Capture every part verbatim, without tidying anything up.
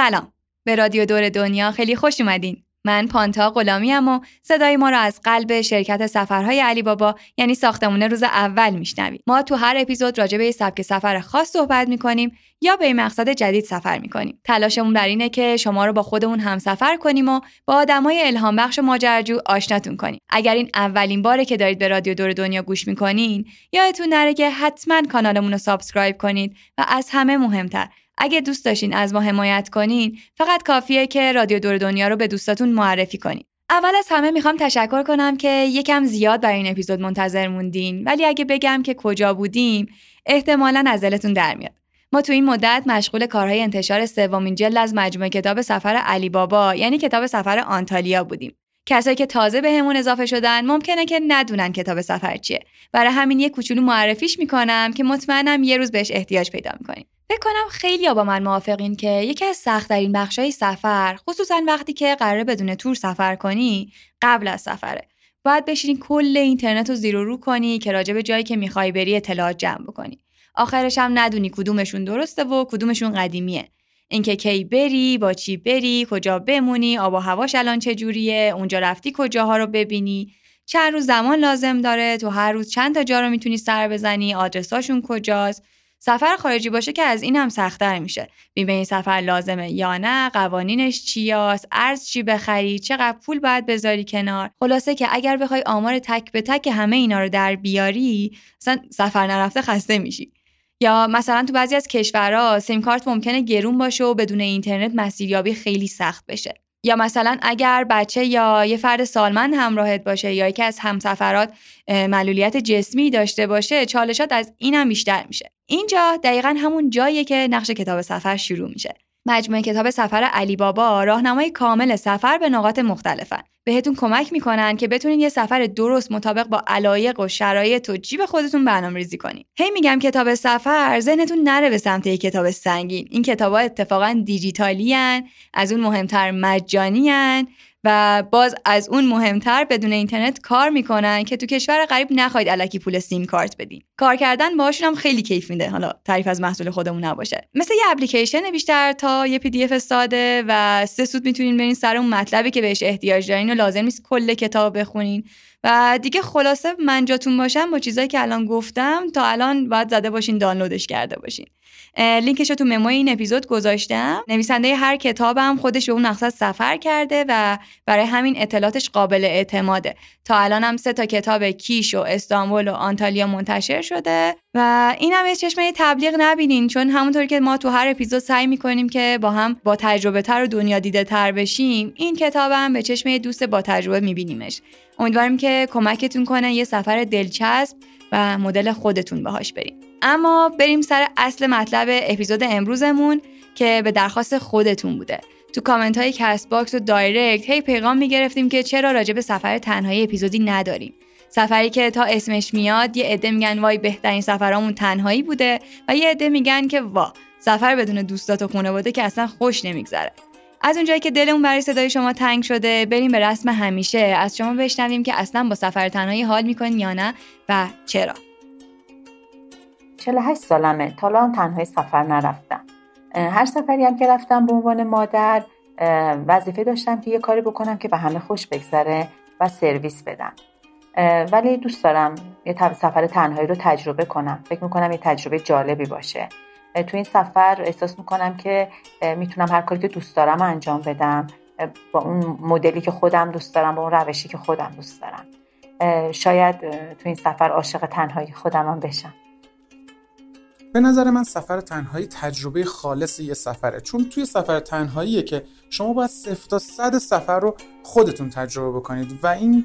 سلام، به رادیو دور دنیا خیلی خوش اومدین. من پانتا غلامیم و صدای ما رو از قلب شرکت سفرهای علی بابا یعنی ساختمون روز اول میشنوید. ما تو هر اپیزود راجع به سبک سفر خاص صحبت میکنیم یا به مقصد جدید سفر میکنیم. تلاشمون در اینه که شما رو با خودمون هم سفر کنیم و با آدمای الهام بخش و ماجراجو آشناتون کنیم. اگر این اولین باره که دارید به رادیو دور دنیا گوش میکنین، یادتون نره که حتما کانالمون رو سابسکرایب کنید و از همه مهمتر اگه دوست داشتین از ما حمایت کنین، فقط کافیه که رادیو دور دنیا رو به دوستاتون معرفی کنین. اول از همه میخوام تشکر کنم که یکم زیاد برای این اپیزود منتظر موندین، ولی اگه بگم که کجا بودیم، احتمالاً از دلتون در میاد. ما تو این مدت مشغول کارهای انتشار سومین جلد از مجموعه کتاب سفر علی بابا، یعنی کتاب سفر آنتالیا بودیم. کسایی که تازه بهمون اضافه شدن ممکنه که ندونن کتاب سفر چیه. برای همین یه کوچولو معرفیش میکنم که مطمئنم یه روز بهش احتیاج پیدا میکنین. فکر کنم خیلیا با من موافقین که یکی از سخت‌ترین بخشای سفر، خصوصا وقتی که قراره بدون تور سفر کنی، قبل از سفره. باید بشینی کل اینترنت رو زیر و رو کنی که راجع به جایی که می‌خوای بری اطلاعات جمع بکنی. آخرش هم ندونی کدومشون درسته و کدومشون قدیمیه. اینکه کی بری، با چی بری، کجا بمونی، آب و هواش الان چجوریه، اونجا رفتی کجاها رو ببینی، چند روز زمان لازم داره، تو هر روز چند تا جا رو می‌تونی سر بزنی، آدرساشون کجاست. سفر خارجی باشه که از این هم سخت‌تر میشه. بیمه این سفر لازمه یا نه، قوانینش چیاست، ارز چی بخری، چقدر پول باید بذاری کنار. خلاصه که اگر بخوای آمار تک به تک همه اینا رو در بیاری، مثلا سفر نرفته خسته میشی. یا مثلا تو بعضی از کشورها سیم کارت ممکنه گرون باشه و بدون اینترنت مسیریابی خیلی سخت بشه. یا مثلا اگر بچه یا یه فرد سالمند همراهت باشه یا یکی از همسفرات معلولیت جسمی داشته باشه، چالشات از اینم بیشتر میشه. اینجا دقیقاً همون جاییه که نقش کتاب سفر شروع میشه. مجموعه کتاب سفر علی بابا راهنمای کامل سفر به نقاط مختلفن. بهتون کمک میکنن که بتونین یه سفر درست مطابق با علایق و شرایط و جیب خودتون برنامه‌ریزی کنین. هی میگم کتاب سفر، ذهنتون نره به سمت یه کتاب سنگین. این کتابا اتفاقاً دیجیتالین، از اون مهمتر مجانین و باز از اون مهمتر بدون اینترنت کار میکنن که تو کشور غریب نخواید الکی پول سیم کارت بدین. کار کردن باهاشون هم خیلی کیف میده، حالا تعریف از محصول خودمون نباشه. مثل یه اپلیکیشن بیشتر تا یه پی دی اف ساده و سه سوت میتونین برین سر اون مطلبی که بهش احتیاج دارین و لازم نیست کل کتاب بخونین. و دیگه خلاصه من جاتون باشم با چیزایی که الان گفتم تا الان باید زده باشین، دانلودش کرده باشین. لینکش رو تو مموی این اپیزود گذاشتم. نویسنده هر کتابم خودش به اون مقصد سفر کرده و برای همین اطلاعاتش قابل اعتماده. تا الان هم سه تا کتاب کیش و استانبول و آنتالیا منتشر شده و اینم از چشمه تبلیغ نبینین، چون همونطور که ما تو هر اپیزود سعی می‌کنیم که با هم با تجربه تر و دنیا دیده تر بشیم، این کتابم به چشمه دوست با تجربه می‌بینیمش. امیدوارم که کمکتون کنه یه سفر دلچسب و مدل خودتون باهاش بریم. اما بریم سر اصل مطلب اپیزود امروزمون که به درخواست خودتون بوده. تو کامنت های کست باکس و دایرکت هی پیغام میگرفتیم که چرا راجع به سفر تنهایی اپیزودی نداریم. سفری که تا اسمش میاد یه عده میگن وای بهترین سفرامون تنهایی بوده و یه عده میگن که وا سفر بدون دوستات و خانواده که اصلا خوش نمیگذره. از اونجایی که دلمون برای صدای شما تنگ شده، بریم به رسم همیشه از شما بشنویم که اصلا با سفر تنهایی حال میکنین یا نه و چرا. چهل و هشت سالمه، تا الان تنهایی سفر نرفتم. هر سفری هم که رفتم به عنوان مادر وظیفه داشتم که یه کاری بکنم که به همه خوش بگذره و سرویس بدم. ولی دوست دارم یه سفر تنهایی رو تجربه کنم. فکر میکنم یه تجربه جالبی باشه. تو این سفر احساس میکنم که میتونم هر کاری که دوست دارم انجام بدم، با اون مدلی که خودم دوست دارم، با اون روشی که خودم دوست دارم. شاید تو این سفر عاشق تنهایی خودمم بشم. به نظر من سفر تنهایی تجربه خالص یه سفره، چون توی سفر تنهاییه که شما باید صفر تا صد سفر رو خودتون تجربه بکنید و این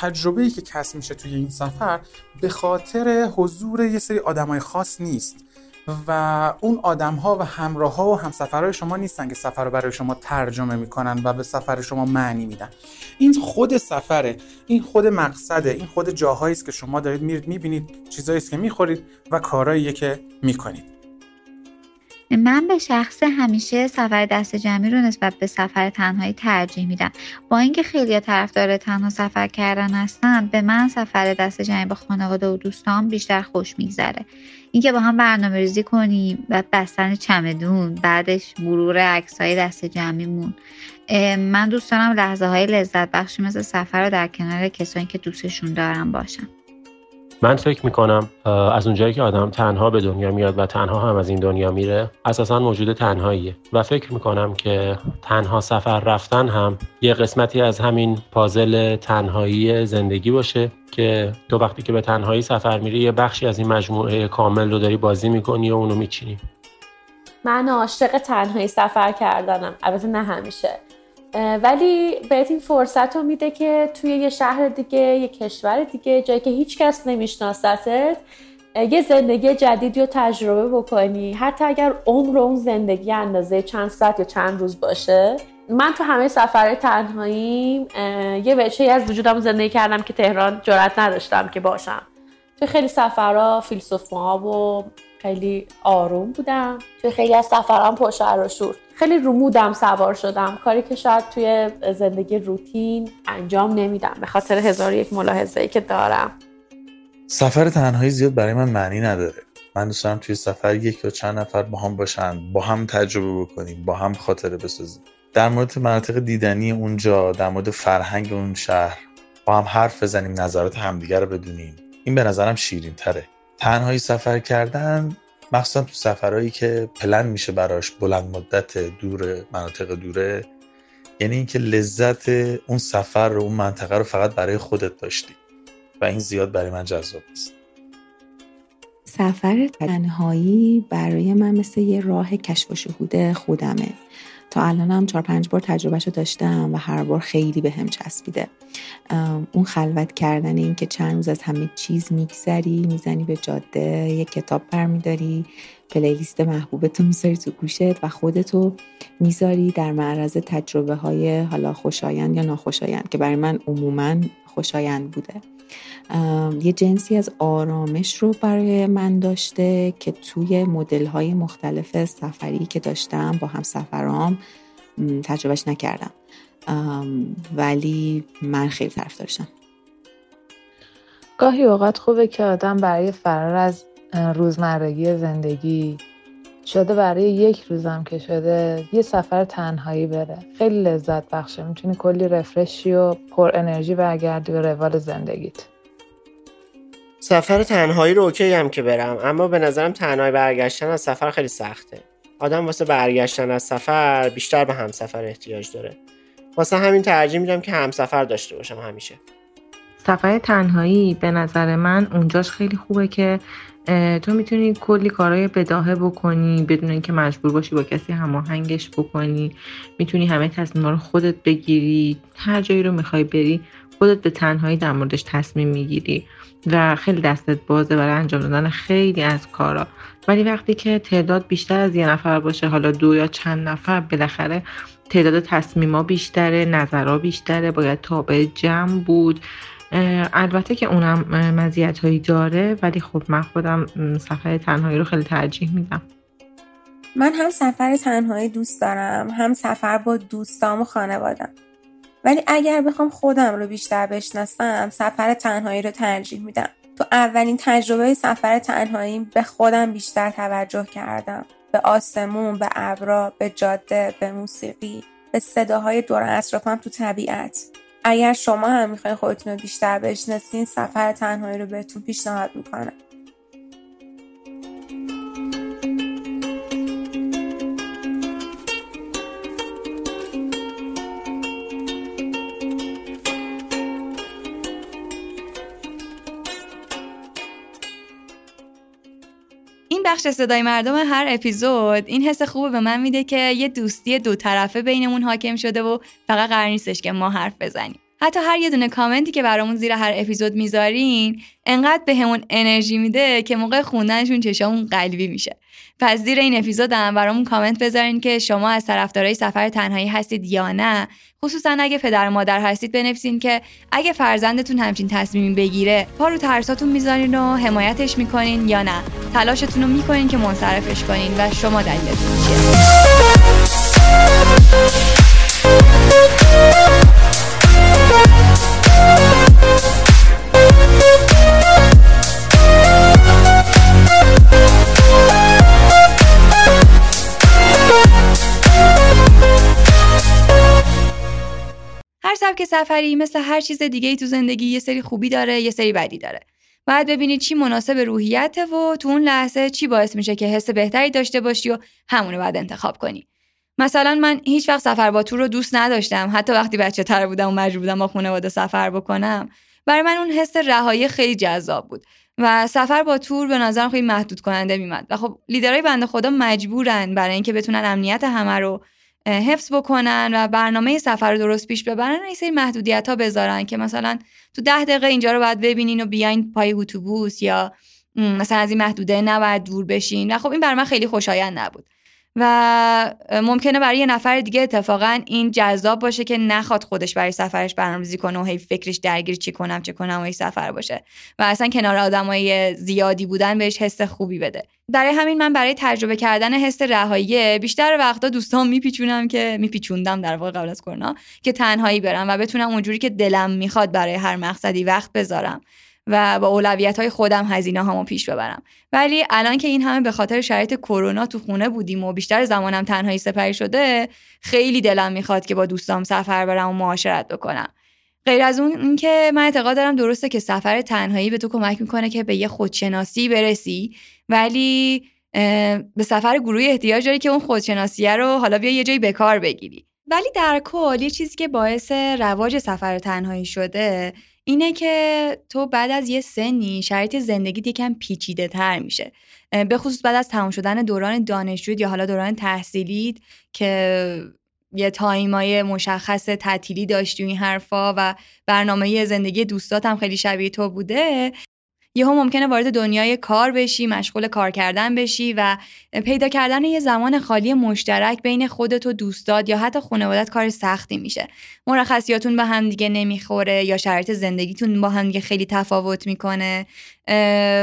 تجربه‌ای که کسب میشه توی این سفر به خاطر حضور یه سری آدمای خاص نیست و اون آدم‌ها و همراه‌ها و همسفرهای شما نیستن که سفر رو برای شما ترجمه میکنن و به سفر شما معنی میدن. این خود سفره، این خود مقصده، این خود جاهایی است که شما دارید میرید میبینید، چیزایی است که میخورید و کارهاییه که میکنید. من به شخص همیشه سفر دست جمعی رو نسبت به سفر تنهایی ترجیح میدم. با اینکه خیلی طرفدار تنها سفر کردن هستن، به من سفر دست جمعی با خانواده و دوستان بیشتر خوش میگذره. اینکه با هم برنامه‌ریزی کنیم و بستن چمدون، بعدش مرور عکس‌های دست جمعیمون. من دوست دارم لحظه‌های لذت بخشی مثل سفر رو در کنار کسانی که دوستشون دارم باشم. من فکر میکنم از اونجایی که آدم تنها به دنیا میاد و تنها هم از این دنیا میره، اساساً موجود تنهاییه و فکر میکنم که تنها سفر رفتن هم یه قسمتی از همین پازل تنهایی زندگی باشه که تو وقتی که به تنهایی سفر میری یه بخشی از این مجموعه کامل رو داری بازی میکنی و اونو میچینی. من عاشق تنهایی سفر کردنم، البته نه همیشه، ولی بهت این فرصت رو میده که توی یه شهر دیگه، یه کشور دیگه، جایی که هیچ کس نمیشناستت، یه زندگی جدیدی رو تجربه بکنی، حتی اگر عمر اون زندگی اندازه چند ساعت یا چند روز باشه. من تو همه سفر تنهایی یه وجهی از وجودم زندگی کردم که تهران جرئت نداشتم که باشم. تو خیلی سفرها فیلسوفا و خیلی آروم بودم. توی خیلی از سفرام پرشور و شور، خیلی رومودم سوار شدم، کاری که شاید توی زندگی روتین انجام نمیدم به خاطر هزار و یک ملاحظه‌ای که دارم. سفر تنهایی زیاد برای من معنی نداره. من دوست دارم توی سفر یک یا چند نفر با هم باشن، با هم تجربه بکنیم، با هم خاطره بسازیم، در مورد مناطق دیدنی اونجا، در مورد فرهنگ اون شهر با هم حرف بزنیم، نظرات همدیگه رو بدونیم. این به نظرم شیرین‌تره. تنهایی سفر کردن، مخصوصا تو سفرهایی که پلن میشه براش بلند مدت، دور مناطق دوره، یعنی اینکه لذت اون سفر رو، اون منطقه رو فقط برای خودت داشتی و این زیاد برای من جذاب است. سفر تنهایی برای من مثل یه راه کشف و شهود خودمه. تا الانم چهار پنج بار تجربهشو داشتم و هر بار خیلی به هم چسبیده. اون خلوت کردن، این که چند روز از همه چیز میگذری، میزنی به جاده، یک کتاب برمیداری، پلیلیست محبوبتو میذاری تو گوشت و خودتو میذاری در معرض تجربه های حالا خوشایند یا ناخوشایند، که برای من عموماً خوشایند بوده. یه جنسی از آرامش رو برای من داشته که توی مدل‌های مختلف سفری که داشتم با هم سفرام تجربهش نکردم، ولی من خیلی طرف داشتم. گاهی اوقات خوبه که آدم برای فرار از روزمرگی زندگی، شده برای یک روزم که شده، یه سفر تنهایی بره. خیلی لذت بخشه. میتونی کلی رفرشی و پر انرژی برگردی به روال زندگیت. سفر تنهایی رو اوکی هم که برم، اما به نظرم تنهایی برگشتن از سفر خیلی سخته. آدم واسه برگشتن از سفر بیشتر به همسفر احتیاج داره. واسه همین ترجیح میدم که همسفر داشته باشم همیشه. سفر تنهایی به نظر من اونجاش خیلی خوبه که تو میتونی کلی کارهای بداهه بکنی بدون اینکه مجبور باشی با کسی هماهنگش بکنی. میتونی همه تصمیم‌ها رو خودت بگیری، هر جایی رو میخوای بری خودت به تنهایی در موردش تصمیم میگیری و خیلی دستت بازه برای انجام دادن خیلی از کارا. ولی وقتی که تعداد بیشتر از یه نفر باشه، حالا دو یا چند نفر، بالاخره تعداد تصمیم‌ها بیشتره، نظرها بیشتره، باید تابع جمع بود. البته که اونم مزیت‌هایی داره، ولی خب من خودم سفر تنهایی رو خیلی ترجیح میدم. من هم سفر تنهایی دوست دارم، هم سفر با دوستام و خانوادم، ولی اگر بخوام خودم رو بیشتر بشناسم سفر تنهایی رو ترجیح میدم. تو اولین تجربه سفر تنهایی به خودم بیشتر توجه کردم، به آسمون، به ابرا، به جاده، به موسیقی، به صداهای دور اطرافم تو طبیعت. اگر شما هم میخواین خودتون رو بیشتر بشناسین، سفر تنهایی رو بهتون پیشنهاد میکنم. بخش صدای مردم هر اپیزود این حس خوب به من میده که یه دوستی دو طرفه بینمون حاکم شده و فقط قرار نیستش که ما حرف بزنیم. حتی هر یه دونه کامنتی که برامون زیر هر اپیزود میذارین انقدر بهمون انرژی میده که موقع خوندنشون چشامون قلبی میشه. پس زیر این اپیزود هم برامون کامنت بذارین که شما از طرفدارای سفر تنهایی هستید یا نه. خصوصا اگه پدر و مادر هستید بنویسین که اگه فرزندتون همچین تصمیمی بگیره پا رو ترساتون میذارین و حمایتش میکنین یا نه تلاشتون رو میکنین که منصرفش کنین و شما دلیلتون چیه؟ هر سبک سفری مثل هر چیز دیگه ای تو زندگی یه سری خوبی داره یه سری بدی داره. باید ببینید چی مناسب روحیته و تو اون لحظه چی باعث میشه که حس بهتری داشته باشی و همونو بعد انتخاب کنی. مثلا من هیچ وقت سفر با تور رو دوست نداشتم، حتی وقتی بچه‌تر بودم و مجبور بودم با خانواده سفر بکنم. برای من اون حس رهایی خیلی جذاب بود و سفر با تور به نظرم خیلی محدود کننده میاد. و خب لیدرای بنده خدا مجبورن برای اینکه بتونن امنیت همه رو حفظ بکنن و برنامه سفر رو درست پیش ببرن این سری محدودیت‌ها بذارن که مثلا تو ده دقیقه اینجا رو باید ببینین و بیاین پای اتوبوس یا مثلا از این محدوده نباید دور بشین. و خب این برام خیلی خوشایند نبود. و ممکنه برای یه نفر دیگه اتفاقا این جذاب باشه که نخواد خودش برای سفرش برنامه‌ریزی کنه و هی فکرش درگیر چی کنم چه کنم و این سفر باشه و اصلا کنار آدمای زیادی بودن بهش حس خوبی بده. برای همین من برای تجربه کردن حس رهایی بیشتر وقتا دوستام میپیچونم که میپیچوندم در واقع قبل از کرونا که تنهایی برم و بتونم اونجوری که دلم میخواد برای هر مقصدی وقت بذارم و با اولویت‌های خودم هزینه‌هامو پیش ببرم. ولی الان که این همه به خاطر شرایط کرونا تو خونه بودیم و بیشتر زمانم تنهایی سپری شده، خیلی دلم میخواد که با دوستام سفر برم و معاشرت بکنم. غیر از اون اینکه من اعتقاد دارم درسته که سفر تنهایی به تو کمک میکنه که به یه خودشناسی برسی، ولی به سفر گروهی احتیاج داری که اون خودشناسیه رو حالا بیا یه جایی به کار بگیری. ولی در کل یه چیزی که باعث رواج سفر تنهایی شده اینه که تو بعد از یه سنی شرایط زندگیت یکم پیچیده تر میشه، به خصوص بعد از تمام شدن دوران دانشجویی یا حالا دوران تحصیلیت که یه تایمای مشخص تعطیلی داشتی و این حرفا و برنامه زندگی دوستات هم خیلی شبیه تو بوده، یهو ممکنه وارد دنیای کار بشی، مشغول کار کردن بشی و پیدا کردن یه زمان خالی مشترک بین خودت و دوستات یا حتی خانوادت کار سختی میشه. مرخصیاتون به هم دیگه نمیخوره یا شرایط زندگیتون با هم دیگه خیلی تفاوت میکنه.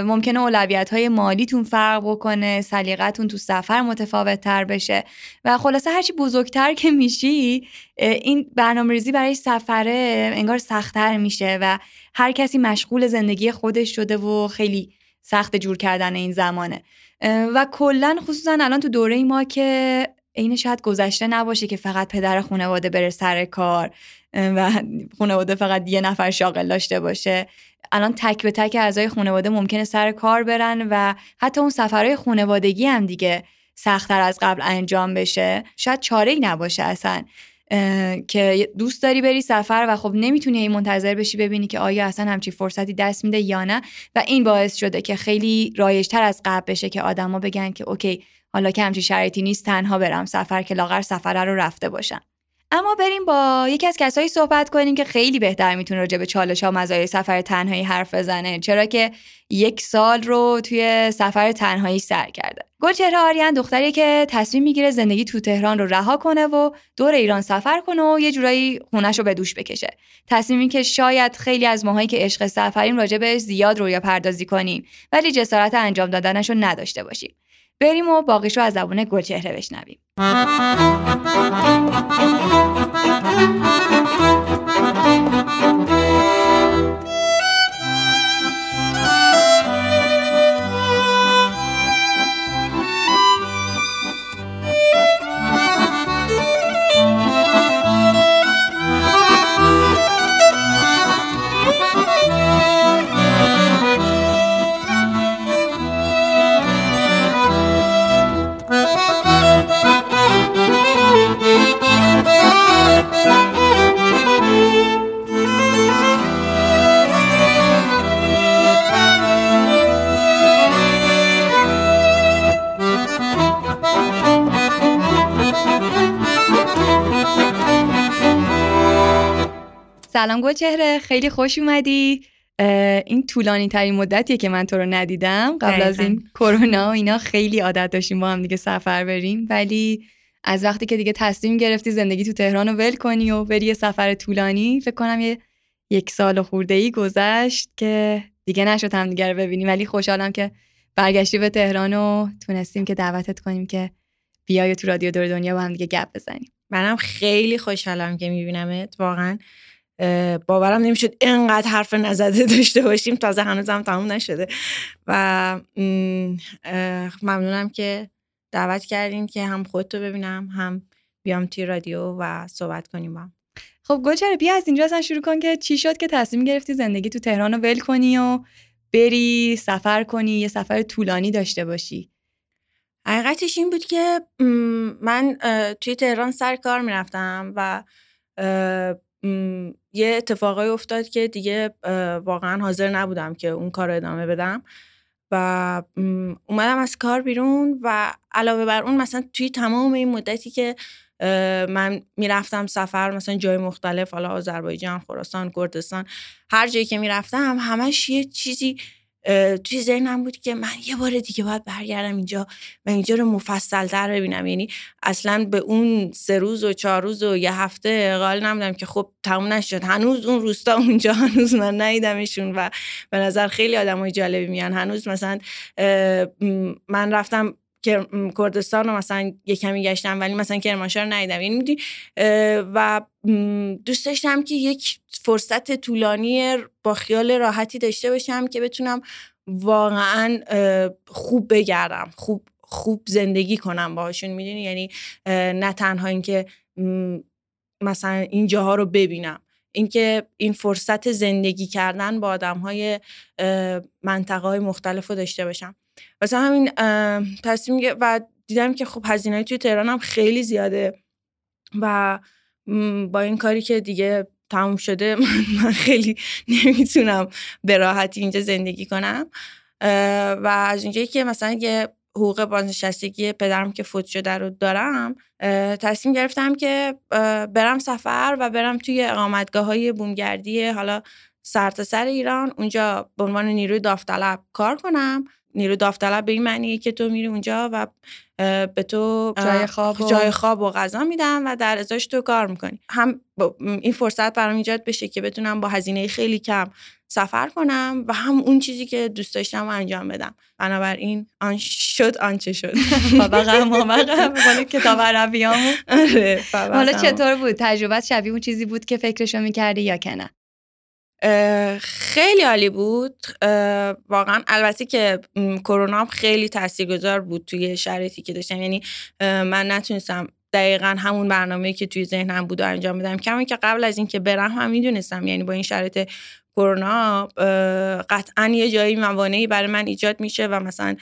ممکنه اولویت‌های مالیتون فرق بکنه، سلیقتون تو سفر متفاوت‌تر بشه و خلاصه هرچی بزرگتر که میشی این برنامه‌ریزی برای سفره انگار سخت‌تر میشه و هر کسی مشغول زندگی خودش شده و خیلی سخت جور کردن این زمانه. و کلاً خصوصاً الان تو دوره ما که این شاید گذشته نباشه که فقط پدر خانواده بره سر کار و خانواده فقط یه نفر شاغل داشته باشه. الان تک به تک اعضای خانواده ممکنه سر کار برن و حتی اون سفرهای خانوادگی هم دیگه سخت‌تر از قبل انجام بشه. شاید چاره‌ای نباشه اصلا که دوست داری بری سفر و خب نمیتونی هی منتظر بشی ببینی که آیا اصلا همچی فرصتی دست میده یا نه. و این باعث شده که خیلی رایج‌تر از قبل بشه که آدما بگن که اوکی حالا که همچی شرایطی نیست تنها برم سفر که لاغر سفره رو رفته باشم. اما بریم با یکی از کسایی صحبت کنیم که خیلی بهتر میتونه راجع به چالش‌ها و مزایای سفر تنهایی حرف بزنه، چرا که یک سال رو توی سفر تنهایی سر کرده. گلچهره آریان دختریه که تصمیم میگیره زندگی تو تهران رو رها کنه و دور ایران سفر کنه و یه جورایی خونش رو به دوش بکشه. تصمیمی که شاید خیلی از ماهایی که عشق سفریم راجع بهش زیاد رویا پردازی کنیم ولی جسارت انجام دادنش رو نداشته باشیم. بریم و باقیشو از زبون گلچهره بشنویم. Thank you. سلام گلچهره، خیلی خوش اومدی. این طولانی ترین مدتیه که من تو رو ندیدم. قبل از این کرونا و اینا خیلی عادت داشتیم با هم دیگه سفر بریم، ولی از وقتی که دیگه تصمیم گرفتی زندگی تو تهران رو ول کنی و بری یه سفر طولانی، فکر کنم یه یک سال خورده‌ای گذشت که دیگه نشد هم دیگه رو ببینیم، ولی خوشحالم که برگشتی به تهران و تونستیم که دعوتت کنیم که بیای تو رادیو دور دنیا با هم دیگه گپ بزنیم. منم خیلی خوشحالم که میبینمت، واقعا باورم نمیشد اینقدر حرف نزده داشته باشیم، تازه هنوزم تموم نشده و ممنونم که دعوت کردین که هم خودتو ببینم هم بیام توی رادیو و صحبت کنیم با هم. خب گلچهره، بیا از اینجا اصلا شروع کن که چی شد که تصمیم گرفتی زندگی تو تهران رو ول کنی و بری سفر کنی، یه سفر طولانی داشته باشی. حقیقتش این بود که من توی تهران سر کار میرفتم و یه اتفاقی افتاد که دیگه واقعا حاضر نبودم که اون کار رو ادامه بدم و اومدم از کار بیرون و علاوه بر اون مثلا توی تمام این مدتی که من میرفتم سفر، مثلا جای مختلف، حالا آذربایجان، خراسان، کردستان، هر جایی که میرفتم همش یه چیزی توی ذهنم بود که من یه بار دیگه باید برگردم اینجا، من اینجا رو مفصل تر ببینم. یعنی اصلا به اون سه روز و چهار روز و یه هفته قائل نبودم که خب تموم نشد، هنوز اون روستا اونجا هنوز من ندیدمشون و به نظر خیلی آدمای جالبی میان. هنوز مثلا من رفتم که کردستان رو مثلا یه کمی گشتم ولی مثلا کرمانشاه رو ندیدم، یعنی و دوست داشتم که یک فرصت طولانی با خیال راحتی داشته باشم که بتونم واقعا خوب بگردم، خوب خوب زندگی کنم باهاشون، میدونی، یعنی نه تنها اینکه مثلا این جاها رو ببینم، اینکه این فرصت زندگی کردن با آدم‌های منطقه‌های مختلف رو داشته باشم. واسه همین تصمیم و دیدم که خب هزینه‌های توی تهران هم خیلی زیاده و با این کاری که دیگه تموم شده من خیلی نمیتونم به راحتی اینجا زندگی کنم و از اونجایی که مثلا یه حقوق بازنشستگی پدرم که فوت شده رو دارم، تصمیم گرفتم که برم سفر و برم توی اقامتگاه‌های بومگردی حالا سرتاسر ایران، اونجا به عنوان نیروی داوطلب کار کنم. نیروی داوطلب به این معنیه که تو میری اونجا و به تو جای خواب و, جای خواب و غذا میدن و در ازاش تو کار میکنی. هم این فرصت برام ایجاد بشه که بتونم با هزینه خیلی کم سفر کنم و هم اون چیزی که دوست داشتم انجام بدم. بنابراین آن شد آنچه شد. بابا ما بقول کتاب عربیامو. حالا چطور بود؟ تجربه شبیه اون چیزی بود که فکرشو میکردی یا نه؟ خیلی عالی بود واقعا. البته که کرونا هم خیلی تاثیرگذار بود توی شرایطی که داشتم، یعنی من نتونستم دقیقا همون برنامه‌ای که توی ذهنم بود و انجام بدم، کما که قبل از این که برم هم میدونستم یعنی با این شرایط کرونا قطعا یه جایی موانعی برای من ایجاد میشه و مثلا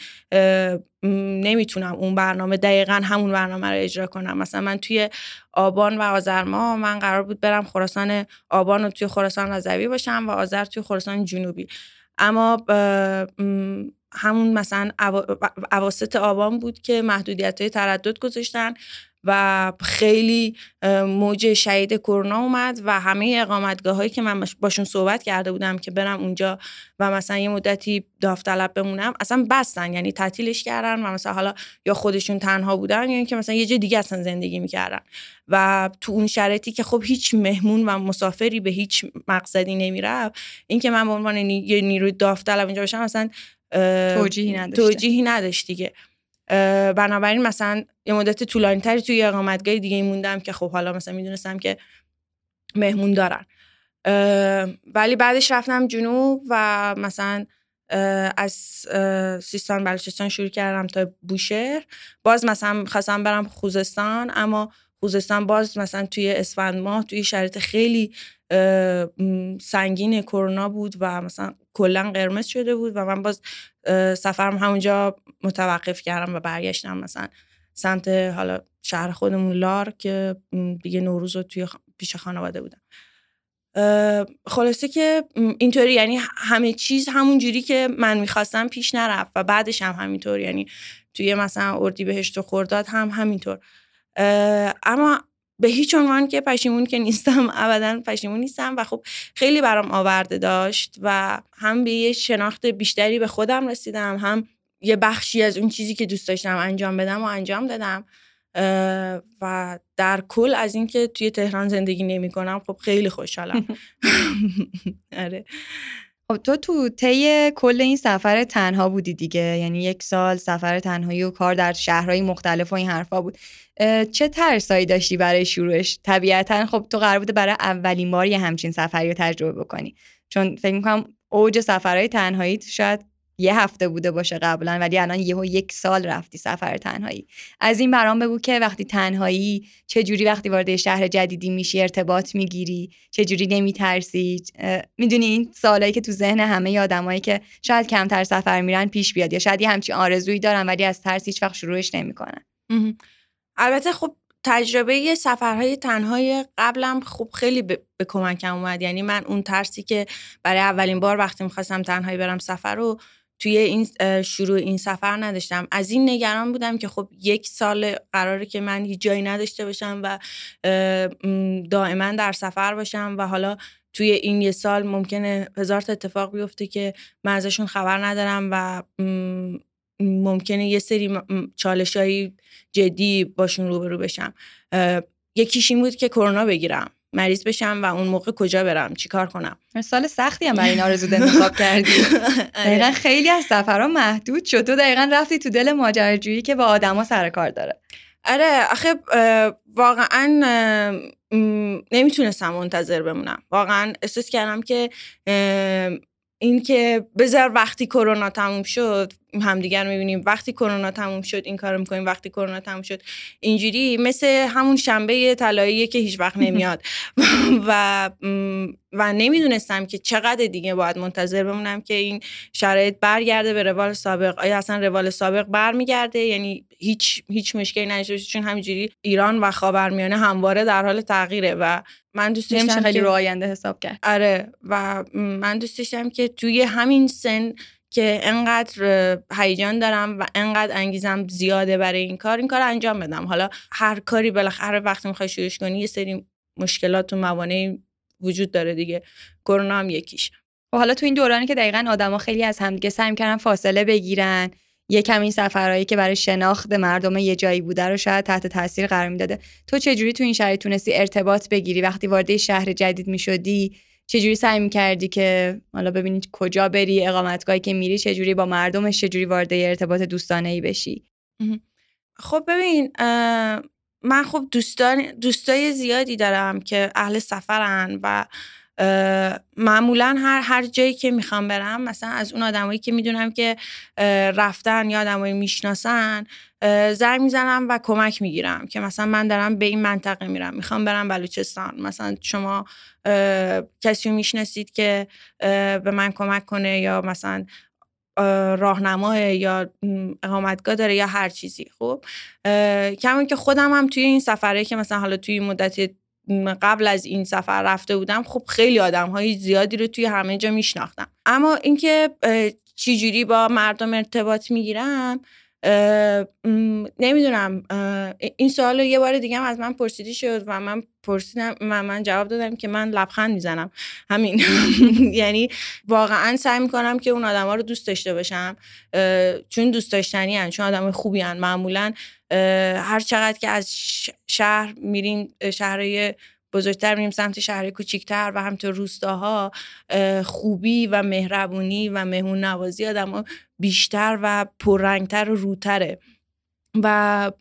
نمیتونم اون برنامه دقیقا همون برنامه رو اجرا کنم. مثلا من توی آبان و آذر ماه من قرار بود برم خراسان، آبان رو توی خراسان رضوی باشم و آذر توی خراسان جنوبی، اما همون مثلا اواسط آبان بود که محدودیت‌های تردد گذاشتن و خیلی موج شدید کرونا اومد و همه اقامتگاه هایی که من باشون صحبت کرده بودم که برم اونجا و مثلا یه مدتی داوطلب بمونم اصلا بستن، یعنی تعطیلش کردن و مثلا حالا یا خودشون تنها بودن یا اینکه مثلا یه جای دیگه اصلا زندگی میکردن و تو اون شرایطی که خب هیچ مهمون و مسافری به هیچ مقصدی نمیرفت، اینکه من به عنوان یه نیروی داوطلب اونجا باشم مثلا توجیهی نداشت توجیهی نداشت دیگه. بنابراین مثلا یه مدت طولانی تری توی اقامتگاه دیگه موندم که خب حالا مثلا میدونستم که مهمون دارن، ولی بعدش رفتم جنوب و مثلا از سیستان بلوچستان شروع کردم تا بوشهر. باز مثلا خواستم برم خوزستان، اما خوزستان باز مثلا توی اسفند ماه توی شرایط خیلی سنگین کرونا بود و مثلا کلا قرمز شده بود و من باز سفرم همونجا متوقف کردم و برگشتم مثلا سمت حالا شهر خودمون لار که دیگه نوروز رو توی خ... پیش خانواده بودم. خلاصه که اینطوری، یعنی همه چیز همون جوری که من میخواستم پیش نرفت و بعدش هم همینطور، یعنی توی مثلا اردیبهشت و خرداد هم همینطور. اما به هیچ عنوان که پشیمون که نیستم، ابدا پشیمون نیستم و خب خیلی برام آورده داشت و هم به یه شناخت بیشتری به خودم رسیدم، هم یه بخشی از اون چیزی که دوست داشتم انجام بدم و انجام دادم و در کل از اینکه توی تهران زندگی نمی کنم خب خیلی خوشحالم. آره. خب تو تو طی کل این سفر تنها بودی دیگه، یعنی یک سال سفر تنهایی و کار در شهرهای مختلف و این حرفا بود. چه ترسایی داشتی برای شروعش؟ طبیعتا خب تو قرار بود برای اولین بار یه همچین سفری رو تجربه بکنی، چون فکر میکنم اوج سفرهای تنهایی تو شاید یه هفته بوده باشه قبلا، ولی الان یهو یک سال رفتی سفر تنهایی. از این برام بگو که وقتی تنهایی چه جوری وقتی وارد شهر جدیدی میشی ارتباط میگیری، چه جوری نمیترسی؟ میدونی این سوالایی که تو ذهن همه آدمایی که شاید کمتر سفر میرن پیش بیاد، یا شاید یه همچین آرزویی دارن ولی از ترس هیچ وقت شروعش نمیکنن. البته خب تجربه سفرهای تنهای قبلم خب خیلی به, به کمکم اومد، یعنی من اون ترسی که برای اولین بار وقتی می‌خواستم تنهایی برم سفر رو توی این شروع این سفر نداشتم. از این نگران بودم که خب یک سال قراره که من هیچ جایی نداشته باشم و دائما در سفر باشم و حالا توی این یه سال ممکنه هزار تا اتفاق بیفته که من ازشون خبر ندارم و ممکنه یه سری چالش‌های جدی باشون روبرو بشم. یکیش این بود که کرونا بگیرم، مریض بشم و اون موقع کجا برم، چیکار کنم. سال سختی هم برای این آرزوت انتخاب کردی. دقیقاً خیلی از سفرها محدود شد، تو دقیقاً رفتی تو دل ماجراجویی که با آدما سر کار داره. آره آخه واقعاً نمیتونستم منتظر بمونم، واقعاً احساس کردم که این که بذار وقتی کرونا تموم شد همدیگر میبینیم، وقتی کرونا تموم شد این کارو میکنیم، وقتی کرونا تموم شد اینجوری، مثل همون شنبه طلاییه که هیچ وقت نمیاد. و و نمیدونستم که چقدر دیگه باید منتظر بمونم که این شرایط برگرده به روال سابق. آیا اصلا روال سابق برمیگرده؟ یعنی هیچ هیچ مشکلی نشه، چون همینجوری ایران و خاورمیانه همواره در حال تغییره و من دوست داشتم خیلی رو آینده حساب کرد. آره و من دوست داشتم که توی همین سن که انقدر هیجان دارم و انقدر انگیزم زیاده برای این کار، این کار انجام بدم. حالا هر کاری بالاخره وقتی میخوای شروعش کنی یه سری مشکلات و موانعی وجود داره دیگه، کرونا هم یکیش. و حالا تو این دورانی که دقیقاً آدما خیلی از همدیگه سعی می‌کردن فاصله بگیرن، یکم این سفرهایی که برای شناخت مردم یه جایی بوده رو شاید تحت تاثیر قرار میداده. تو چجوری تو این شرایط تونستی ارتباط بگیری؟ وقتی وارد شهر جدید می‌شدی چجوری سعی می‌کردی که حالا ببینید کجا بری، اقامتگاهی که میری چجوری با مردمش، چجوری وارد ارتباط دوستانه‌ای بشی؟ خب ببین من خب دوستان دوستای زیادی دارم که اهل سفرن و معمولا هر هر جایی که میخوام برم مثلا از اون آدمایی که میدونم که رفتن یا آدمایی میشناسن زنگ میزنم و کمک میگیرم که مثلا من دارم به این منطقه میرم، میخوام برم بلوچستان، مثلا شما کسی رو میشناسید که به من کمک کنه یا مثلا راهنما یا اقامتگاه داره یا هر چیزی. خب کمون که خودم هم توی این سفره که مثلا حالا توی مدت قبل از این سفر رفته بودم خب خیلی آدم‌های زیادی رو توی همه جا میشناختم، اما اینکه چجوری با مردم ارتباط میگیرم نمیدونم. این سوال رو یه بار دیگه هم از من پرسیدی شد و من پرسیدم و من جواب دادم که من لبخند میزنم، همین. یعنی واقعا سعی میکنم که اون آدما رو دوست داشته باشم، چون دوست داشتنی ان، چون آدم خوبی ان. معمولا هر چقدر که از شهر میریم، شهرهای بزرگتر میریم سمت شهرهای کوچیکتر و همینطور روستاها، خوبی و مهربونی و مهمون نوازی آدم‌ها بیشتر و پررنگتر و روتره و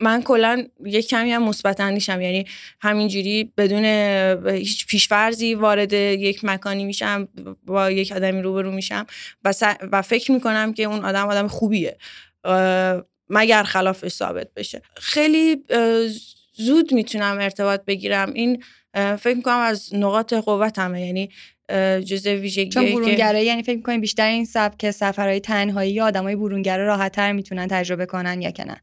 من کلا یک کمی هم مثبت اندیشم، یعنی همینجوری بدون هیچ پیش‌فرضی وارد یک مکانی میشم، با یک آدمی روبرو میشم و, و فکر میکنم که اون آدم آدم خوبیه مگر خلافش ثابت بشه. خیلی زود میتونم ارتباط بگیرم، این فکر میکنم از نقاط قوتمه، یعنی جزء ویژگیه چون برونگره، یعنی فکر میکنیم بیشتر این سبک سفرهای تنهایی آدمای برونگره راحت‌تر میتونن تجربه کنن یا که نه؟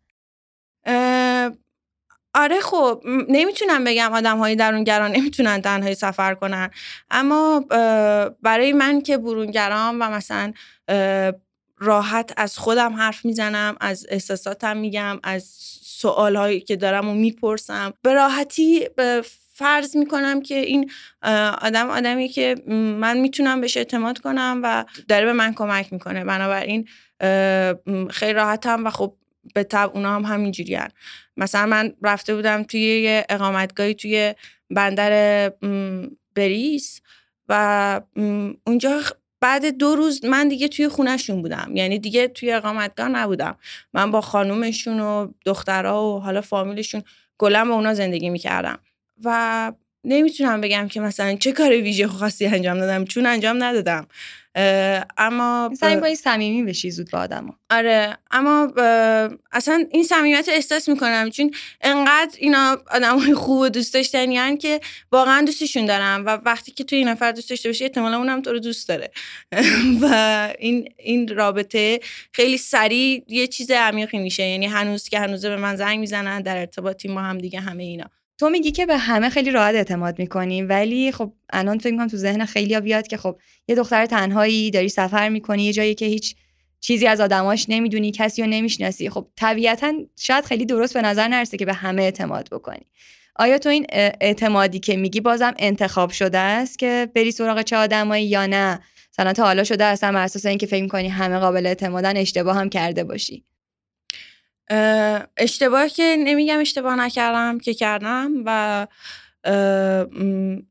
آره خب نمیتونم بگم آدم‌های درونگرا نمیتونن تنهایی سفر کنن، اما برای من که برونگرام و مثلا راحت از خودم حرف میزنم، از احساساتم میگم، از سوال هایی که دارم و میپرسم. به راحتی فرض میکنم که این آدم آدمی که من میتونم بهش اعتماد کنم و داره به من کمک میکنه، بنابراین خیلی راحتم و خب به طب اونا هم همینجوری. مثلا من رفته بودم توی یه اقامتگاهی توی بندر بریز و اونجا بعد دو روز من دیگه توی خونهشون بودم، یعنی دیگه توی اقامتگاه نبودم، من با خانومشون و دخترها و حالا فامیلشون گلم با اونا زندگی میکردم و نمیتونم بگم که مثلا چه کار ویژه خاصی انجام دادم چون انجام ندادم. اما سعی کنی صمیمی بشی زود با آدمو. آره، اما اصلا این صمیمیت احساس میکنم چون انقدر اینا آدمای خوب و دوست داشتنیان که واقعا دوستشون دارم و وقتی که تو این نفر دوست داشته باشی احتمالاً اونم تو رو دوست داره و این این رابطه خیلی سریع یه چیز عمیقی میشه، یعنی هنوز که هنوزه به من زنگ میزنن، در ارتباطیم با هم دیگه. همه اینا تو میگی که به همه خیلی راحت اعتماد میکنی، ولی خب الان فکر میکنم تو ذهن خیلیا بیاد که خب یه دختر تنهایی داری سفر میکنی یه جایی که هیچ چیزی از آدماش نمیدونی، کسی رو نمیشناسی، خب طبیعتا شاید خیلی درست به نظر نرسه که به همه اعتماد بکنی. آیا تو این اعتمادی که میگی بازم انتخاب شده است که بری سراغ چه آدمایی یا نه؟ مثلا تا حالا شده اصلا بر اساس اینکه فکر میکنی همه قابل اعتمادن اشتباه هم کرده باشی؟ اشتباه که نمیگم اشتباه نکردم که کردم و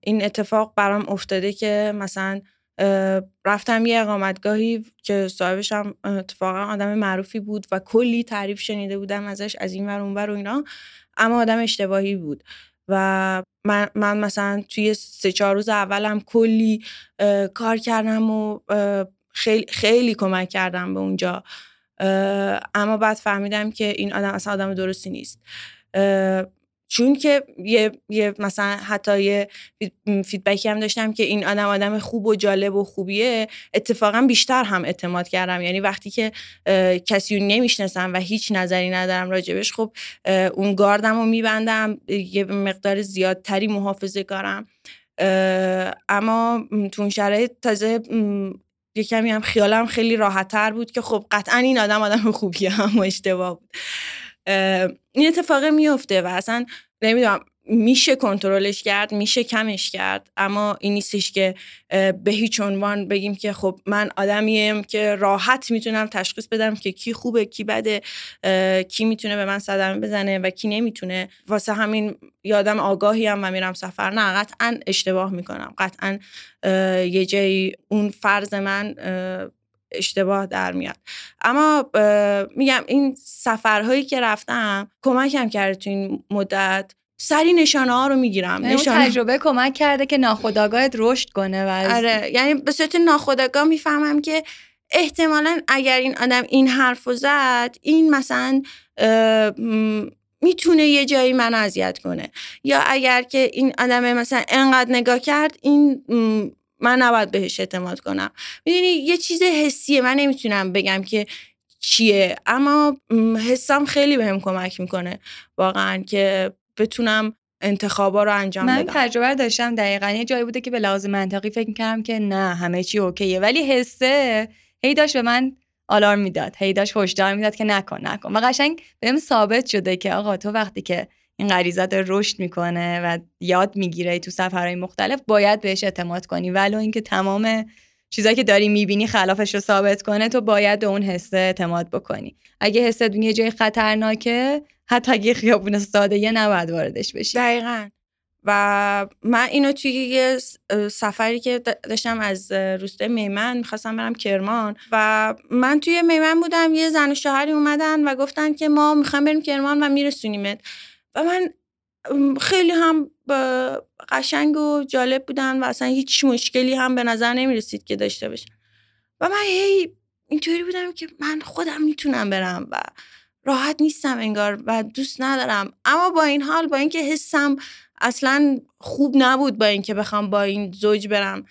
این اتفاق برام افتاده که مثلا رفتم یه اقامتگاهی که صاحبش هم اتفاقا آدم معروفی بود و کلی تعریف شنیده بودم ازش از این ور اون ور و اینا، اما آدم اشتباهی بود و من, من مثلا توی سه چهار روز اولم کلی کار کردم و خیلی خیلی کمک کردم به اونجا، اما بعد فهمیدم که این آدم اصلا آدم درستی نیست، چون که یه, یه مثلا حتی یه فیدبکی هم داشتم که این آدم آدم خوب و جالب و خوبیه، اتفاقا بیشتر هم اعتماد کردم. یعنی وقتی که کسی رو نمیشناسم و هیچ نظری ندارم راجبش، خب اون گاردم رو میبندم، یه مقدار زیادتری محافظه کارم. اما تو اون شرایط تازه یه کمی هم خیالم خیلی راحت‌تر بود که خب قطعا این آدم آدم خوبیه، اما اشتباه بود. این اتفاق میفته و اصلا نمیدونم میشه کنترلش کرد، میشه کمش کرد، اما این نیستش که به هیچ عنوان بگیم که خب من آدمیم که راحت میتونم تشخیص بدم که کی خوبه کی بده، کی میتونه به من صدمه بزنه و کی نمیتونه. واسه همین یادم آگاهی هم و میرم سفر. نه، قطعا اشتباه میکنم، قطعا یه جایی اون فرض من اشتباه در میاد، اما میگم این سفرهایی که رفتم کمکم کرده تو این مدت. سری نشانه ها رو میگیرم. اون تجربه کمک کرده که ناخودآگاهت رشد کنه. آره، یعنی به صورت ناخودآگاه میفهمم که احتمالاً اگر این آدم این حرفو زد، این مثلا میتونه یه جایی من اذیت کنه، یا اگر که این آدم مثلا انقدر نگاه کرد، این من نباید بهش اعتماد کنم. میدونی یه چیز حسیه، من نمیتونم بگم که چیه، اما حسم خیلی بهم کمک میکنه واقعا که بتونم انتخابا رو انجام بدم. من تجربه داشتم دقیقاً، یه جایی بوده که به لحاظ منطقی فکر می‌کردم که نه همه چی اوکیه، ولی حسه هی داشت به من آلارم میداد، هی داشت هشدار میداد که نکن نکن. و قشنگ بهم ثابت شده که آقا تو وقتی که این غریزه رشد میکنه و یاد میگیره تو سفرهای مختلف، باید بهش اعتماد کنی، ولو اینکه تمام چیزایی که داری میبینی خلافش رو ثابت کنه، تو باید به اون حسه اعتماد بکنی. اگه حست یه جای خطرناکه، حتی اگه خیابون ساده یه نباید واردش بشی. دقیقاً. و من اینو توی یه سفری که داشتم از روستای میمن میخواستم برم کرمان و من توی میمن بودم، یه زن و شوهری اومدن و گفتن که ما میخوایم بریم کرمان و میرسونیمت، و من خیلی هم قشنگ و جالب بودن و اصلا هیچ مشکلی هم به نظر نمیرسید که داشته باشن و من هی اینطوری بودم که من خودم میتونم برم و راحت نیستم انگار و دوست ندارم. اما با این حال، با اینکه حسم اصلا خوب نبود با اینکه بخوام با این زوج برم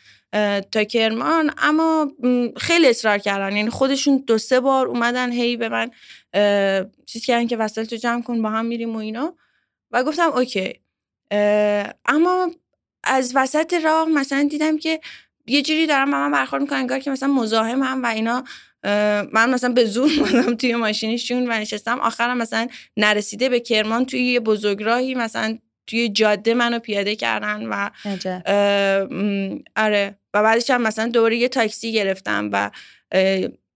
تا کرمان، اما خیلی اصرار کردن، یعنی خودشون دو سه بار اومدن هی به من چیز کردن که وسایلتو جمع کن با هم میریم و اینا، و گفتم اوکی. اما از وسط راه مثلا دیدم که یه جوری دارم با من برخورد میکنن انگار که مثلا مزاحمم و اینا، من مثلا به زور اومدم توی ماشینشون و نشستم. آخرم مثلا نرسیده به کرمان توی یه بزرگراهی مثلا توی جاده منو پیاده کردن و آره و بعدش هم مثلا دوباره یه تاکسی گرفتم و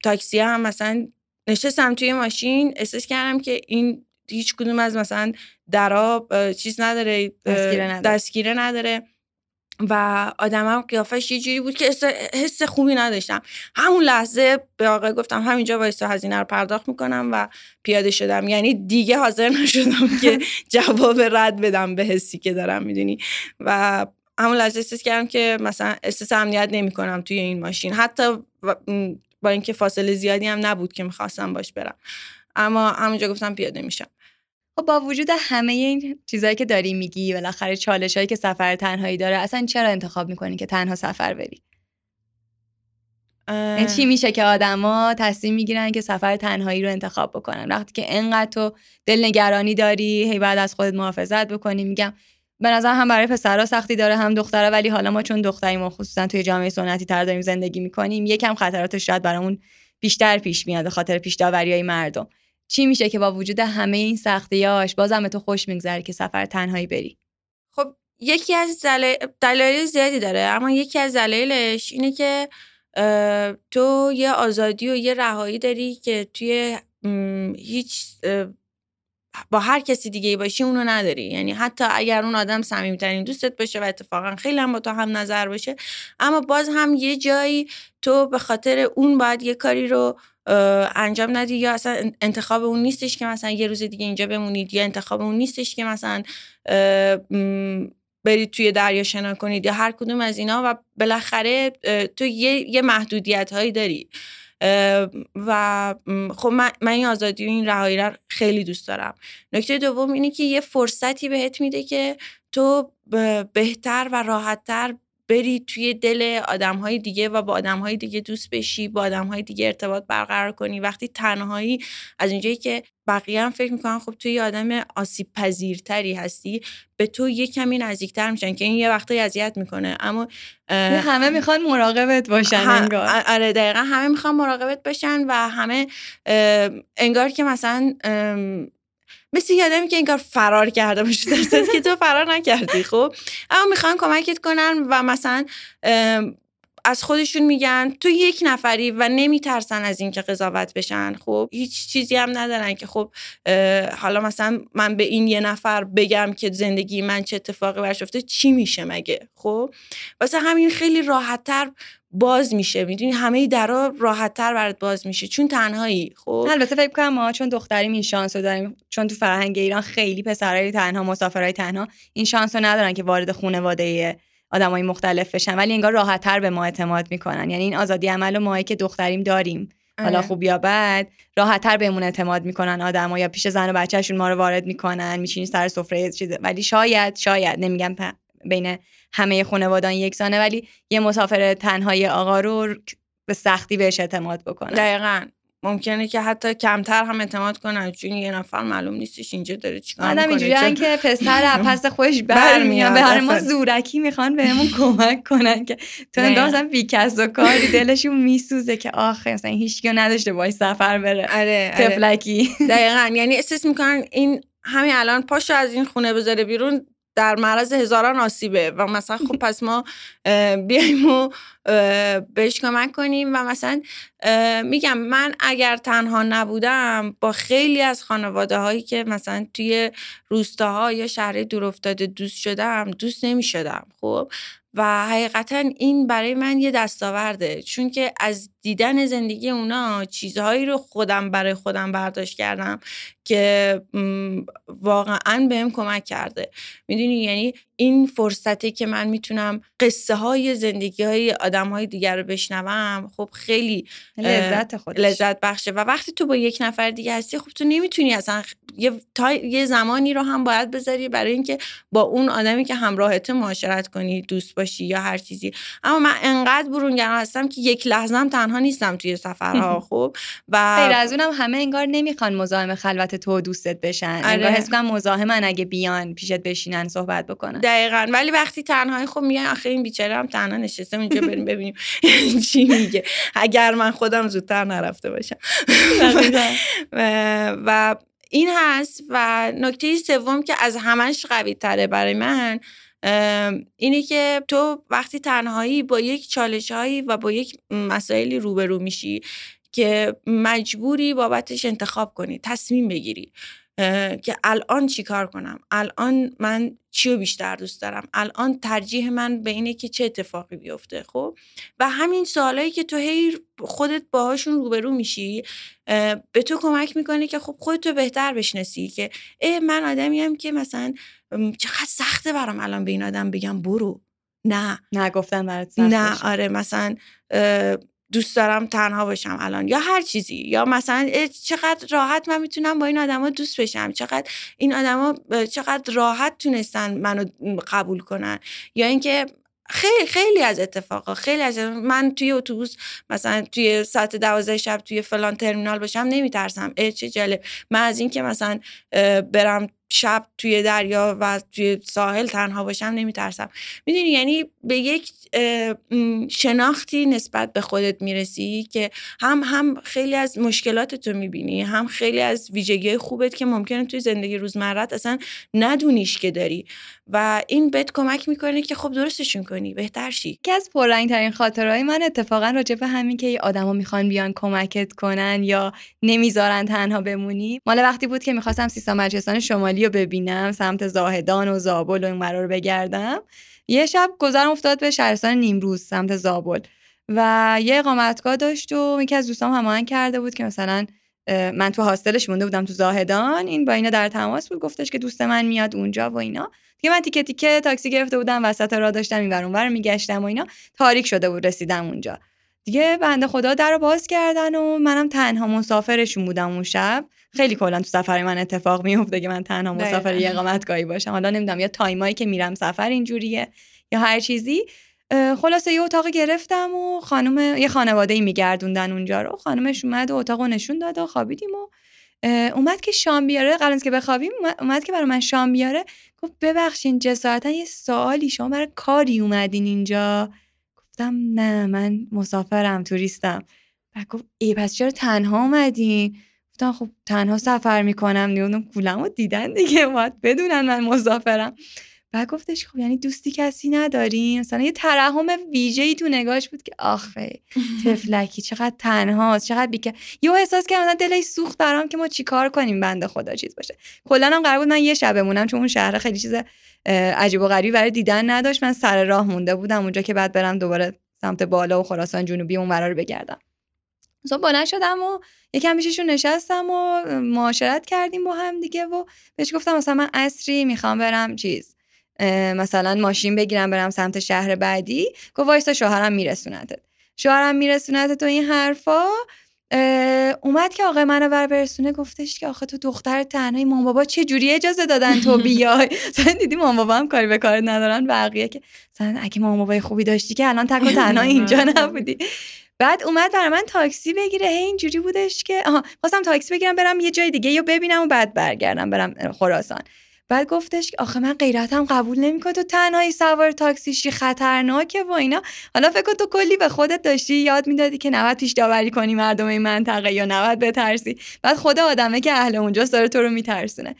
تاکسی هم مثلا نشستم توی ماشین، احساس کردم که این هیچ کدوم از مثلا دراب چیز نداره، دستگیره نداره, دستگیره نداره. و آدمم قیافش یه جوری بود که حس خوبی نداشتم. همون لحظه به آقا گفتم همینجا وایسا هزینه رو پرداخت میکنم و پیاده شدم. یعنی دیگه حاضر نشدم که جواب رد بدم به حسی که دارم، میدونی. و همون لحظه احساس کردم که مثلا احساس امنیت نمیکنم توی این ماشین، حتی با اینکه فاصله زیادی هم نبود که میخواستم باش برم، اما همونجا گفتم پیاده میشم. با وجود همه این چیزایی که داری میگی، بالاخره چالشایی که سفر تنهایی داره، اصلا چرا انتخاب میکنی که تنها سفر بری؟ این چی میشه که آدما تصمیم میگیرن که سفر تنهایی رو انتخاب بکنن وقتی که انقدر تو دلنگرانی داری، هی بعد از خودت محافظت بکنی؟ میگم به نظر هم برای پسرا سختی داره هم دخترا، ولی حالا ما چون دختریم و خصوصا توی جامعه سنتی تر داریم زندگی میکنیم، یکم خطراتش شاید برامون بیشتر پیش میاد به خاطر پیش داوریای مردم. چی میشه که با وجود همه این سختیاش بازم تو خوش میگذره که سفر تنهایی بری؟ خب یکی از دلایل دلایل زیادی داره، اما یکی از دلایلش اینه که تو یه آزادی و یه رهایی داری که توی هیچ با هر کسی دیگه باشی اونو نداری. یعنی حتی اگر اون آدم صمیمیترین دوستت باشه و اتفاقا خیلی هم با تو هم نظر باشه، اما باز هم یه جایی تو به خاطر اون باید یه کاری رو انجام ندی، یا اصلا انتخاب اون نیستش که مثلا یه روز دیگه اینجا بمونید، یا انتخاب اون نیستش که مثلا برید توی دریا شنا کنید، یا هر کدوم از اینا. و بالاخره تو یه, یه محدودیت هایی داری. و خب من, من این آزادی و این رهایی را خیلی دوست دارم. نکته دوم اینه که یه فرصتی بهت میده که تو بهتر و راحتتر بری توی دل آدم‌های دیگه و با آدم‌های دیگه دوست بشی، با آدم‌های دیگه ارتباط برقرار کنی. وقتی تنهایی، از اونجایی که بقیه هم فکر میکنن خب تو یه آدم آسیب پذیرتری هستی، به تو یه کمی نزدیکتر میشن که این یه وقتایی اذیت میکنه، اما همه میخوان مراقبت باشن. هم انگار آره دقیقاً همه میخوان مراقبت باشن و همه انگار که مثلا مثل یه آدمی که انگار فرار کرده باشه، درست که تو فرار نکردی. خب اما میخوان کمکت کنن و مثلا از خودشون میگن تو یک نفری و نمیترسن از این که قضاوت بشن. خب هیچ چیزی هم ندارن که خب حالا مثلا من به این یه نفر بگم که زندگی من چه اتفاقی براش افتاده، چی میشه مگه. خب واسه همین خیلی راحت‌تر باز میشه، میدونی، همه درا راحت‌تر برات باز میشه چون تنهایی. خب البته فکر کنم ما چون دختریم این شانسو داریم، چون تو فرهنگ ایران خیلی پسرای تنها، مسافرای تنها این شانسو ندارن که وارد خانواده آدمای مختلف بشن، ولی انگار راحت‌تر به ما اعتماد میکنن. یعنی این آزادی عمل و ماهایی که دختریم داریم، حالا خوب یا بد، راحت‌تر بهمون اعتماد میکنن آدما، یا پیش زن و بچه‌شون ما رو وارد میکنن، میشینی سر سفره چیز. ولی شاید شاید نمیگم پ... بین همه خانوادان یکسانه، ولی یه مسافر تنهای آقا رو به سختی بهش اعتماد بکنن. دقیقاً ممکنه که حتی کمتر هم اعتماد کنن، چون یه نفر معلوم نیستش اینجا داره چیکار میکنه. آدم اینجوریه که پسر پس خودش برمیاد، به هر ما زورکی میخوان بهمون کمک کنن که تو اندازه‌ام بی‌کس و کاری دلشون میسوزه که آخه مثلا هیچکی نداشته باهاش سفر بره. آره تفلکی. دقیقاً، یعنی احساس میکنن این همین الان پاشو از این خونه بذاره بیرون در معرض هزاران آسیبه و مثلا خب پس ما بیاییم و بهش کمک کنیم. و مثلا میگم من اگر تنها نبودم با خیلی از خانواده هایی که مثلا توی روستاها یا شهر دورافتاده دوست شدم، دوست نمی شدم. خب و حقیقتا این برای من یه دستاورده، چون که از دیدن زندگی اونا چیزهایی رو خودم برای خودم برداشت کردم که واقعا بهم کمک کرده، میدونی. یعنی این فرصته که من میتونم قصه های زندگی های آدم های دیگر رو بشنوم، خب خیلی لذت خودش لذت بخشه. و وقتی تو با یک نفر دیگه هستی، خب تو نمیتونی اصلا یه, تا... یه زمانی رو هم باید بذاری برای اینکه با اون آدمی که همراهت معاشرت کنی، دوست باشی یا هر چیزی. اما من انقدر برونگرا هستم که یک لحظه هم تنها نیستم توی سفرها. خوب و غیر از اونم همه انگار نمیخوان مزاحم خلوت تو و دوستت بشن. آره. انگار حس می‌کنم مزاحمن اگه بیان پیشت بشینن صحبت بکنن. دقیقاً. ولی وقتی تنهایی خب میگن آخه این بیچاره هم تنها نشسته اونجا، بریم ببینیم چی میگه. اگر من خودم زودتر نرفته باشم. و این هست. و نکته سوم که از همش قوی تره برای من اینه که تو وقتی تنهایی با یک چالش هایی و با یک مسائلی روبرو میشی که مجبوری بابتش انتخاب کنی، تصمیم بگیری که الان چی کار کنم، الان من چیو بیشتر دوست دارم، الان ترجیح من به اینه که چه اتفاقی بیفته. خب و همین سوالایی که تو هی خودت باهاشون روبرو میشی به تو کمک میکنه که خب خودتو بهتر بشناسی که اه من آدمیم که مثلا چقدر سخته برام الان به این آدم بگم برو، نه نه گفتن برات سخته، نه آره مثلا دوست دارم تنها باشم الان، یا هر چیزی، یا مثلا چقدر راحت من میتونم با این آدما دوست بشم، چقدر این آدما چقدر راحت تونستن منو قبول کنن، یا اینکه خیلی خیلی از اتفاقا خیلی از من توی اتوبوس مثلا توی ساعت دوازده شب توی فلان ترمینال باشم نمیترسم. اه چه جالب، من از این که مثلا برم شب توی دریا و توی ساحل تنها باشم نمیترسم. میدونی یعنی به یک شناختی نسبت به خودت میرسی که هم هم خیلی از مشکلاتتو میبینی، هم خیلی از ویژگی خوبت که ممکنه توی زندگی روزمرت اصلا ندونیش که داری، و این بهت کمک میکنه که خب درستشون کنی، بهتر شی. که از پررنگ ترین خاطرهای من اتفاقا راجع به همین که آدما میخوان بیان کمکت کنن یا نمیذارن تنها بمونی، مال وقتی بود که میخواستم سیستان بلوچستان شمالی رو ببینم، سمت زاهدان و زابل و این ورا رو بگردم. یه شب گذرم افتاد به شهرستان نیمروز سمت زابل و یه اقامتگاه داشت و یکی از دوستام هماهنگ کرده بود که مثلا من تو هاستلش مونده بودم تو زاهدان، این با اینا در تماس بود، گفتش که دوست من میاد اونجا و اینا. دیگه من تیکه تیکه تاکسی گرفته بودم، وسط راه داشتم این ور اون ور میگشتم و اینا، تاریک شده بود رسیدم اونجا. دیگه بنده خدا در رو باز کردن و منم تنها مسافرشون بودم اون شب. خیلی کلا تو سفر من اتفاق میفته که من تنها مسافر یه اقامتگاهی باشم، حالا نمیدونم یا تایمایی که میرم سفر اینجوریه یا هر چیزی. خلاصه یه اتاق گرفتم و خانم یه خانواده‌ای میگردوندن اونجا رو، خانمش اومد و اتاقو نشون داد و خوابیدیم و اومد که شام بیاره، قبل از که بخوابیم اومد که برای من شام بیاره، گفت ببخشین جسارتا یه سوالی، شما برای کاری اومدین اینجا؟ گفتم نه من مسافرم توریستم. بعد گفت ای پس چرا تنها اومدین؟ گفتم خب تنها سفر میکنم، نیونم کولمو دیدن دیگه باید بدونن من مسافرم. بعد گفتش خب یعنی دوستی کسی نداریم؟ مثلا یه ترحم ویژه‌ای تو نگاهش بود که آخه تفلکی چقدر تنهاست، چقدر بیکه. یهو احساس کردم مثلا دلش سوخت برام که ما چیکار کنیم بنده خدا چیز باشه. کلا هم قرار بود من یه شب بمونم چون اون شهر خیلی چیز عجیب و غریبی برای دیدن نداشت. من سر راه مونده بودم اونجا که بعد برم دوباره سمت بالا و خراسان جنوبی اونورا رو بگردم. مثلا بلند شدم و یکم پیششون نشستم و معاشرت کردیم با هم دیگه و بهش گفتم مثلا من عصری میخوام برم چیز مثلا ماشین بگیرم برم سمت شهر بعدی. گفت وایسا شوهرم میرسونتت، شوهرم میرسونتت و این حرفا. اومد که آقا منو بر برسونه، گفتش که آخه تو دختر تنهایی، مام بابا چه جوری اجازه دادن تو بیای؟ مثلا دیدی مام بابا هم کاری به کار ندارن، بقیه که مثلا اگه مام بابای خوبی داشتی که الان تک و تنها اینجا نبودی. بعد اومد برای من تاکسی بگیره، هی اینجوری بودش که آها خواستم تاکسی بگیرم برم یه جای دیگه یا ببینم و بعد برگردم برم خراسان. بعد گفتش آخه من غیرتم قبول نمیکنه تو تنهایی سوار تاکسیشی، خطرناکه و اینا. حالا فکر کن تو کلی به خودت داشتی یاد میدادی که نباید پیش داوری کنی مردم این منطقه یا نباید بترسی، بعد خود آدمه که اهل اونجاست داره تو رو میترسونه.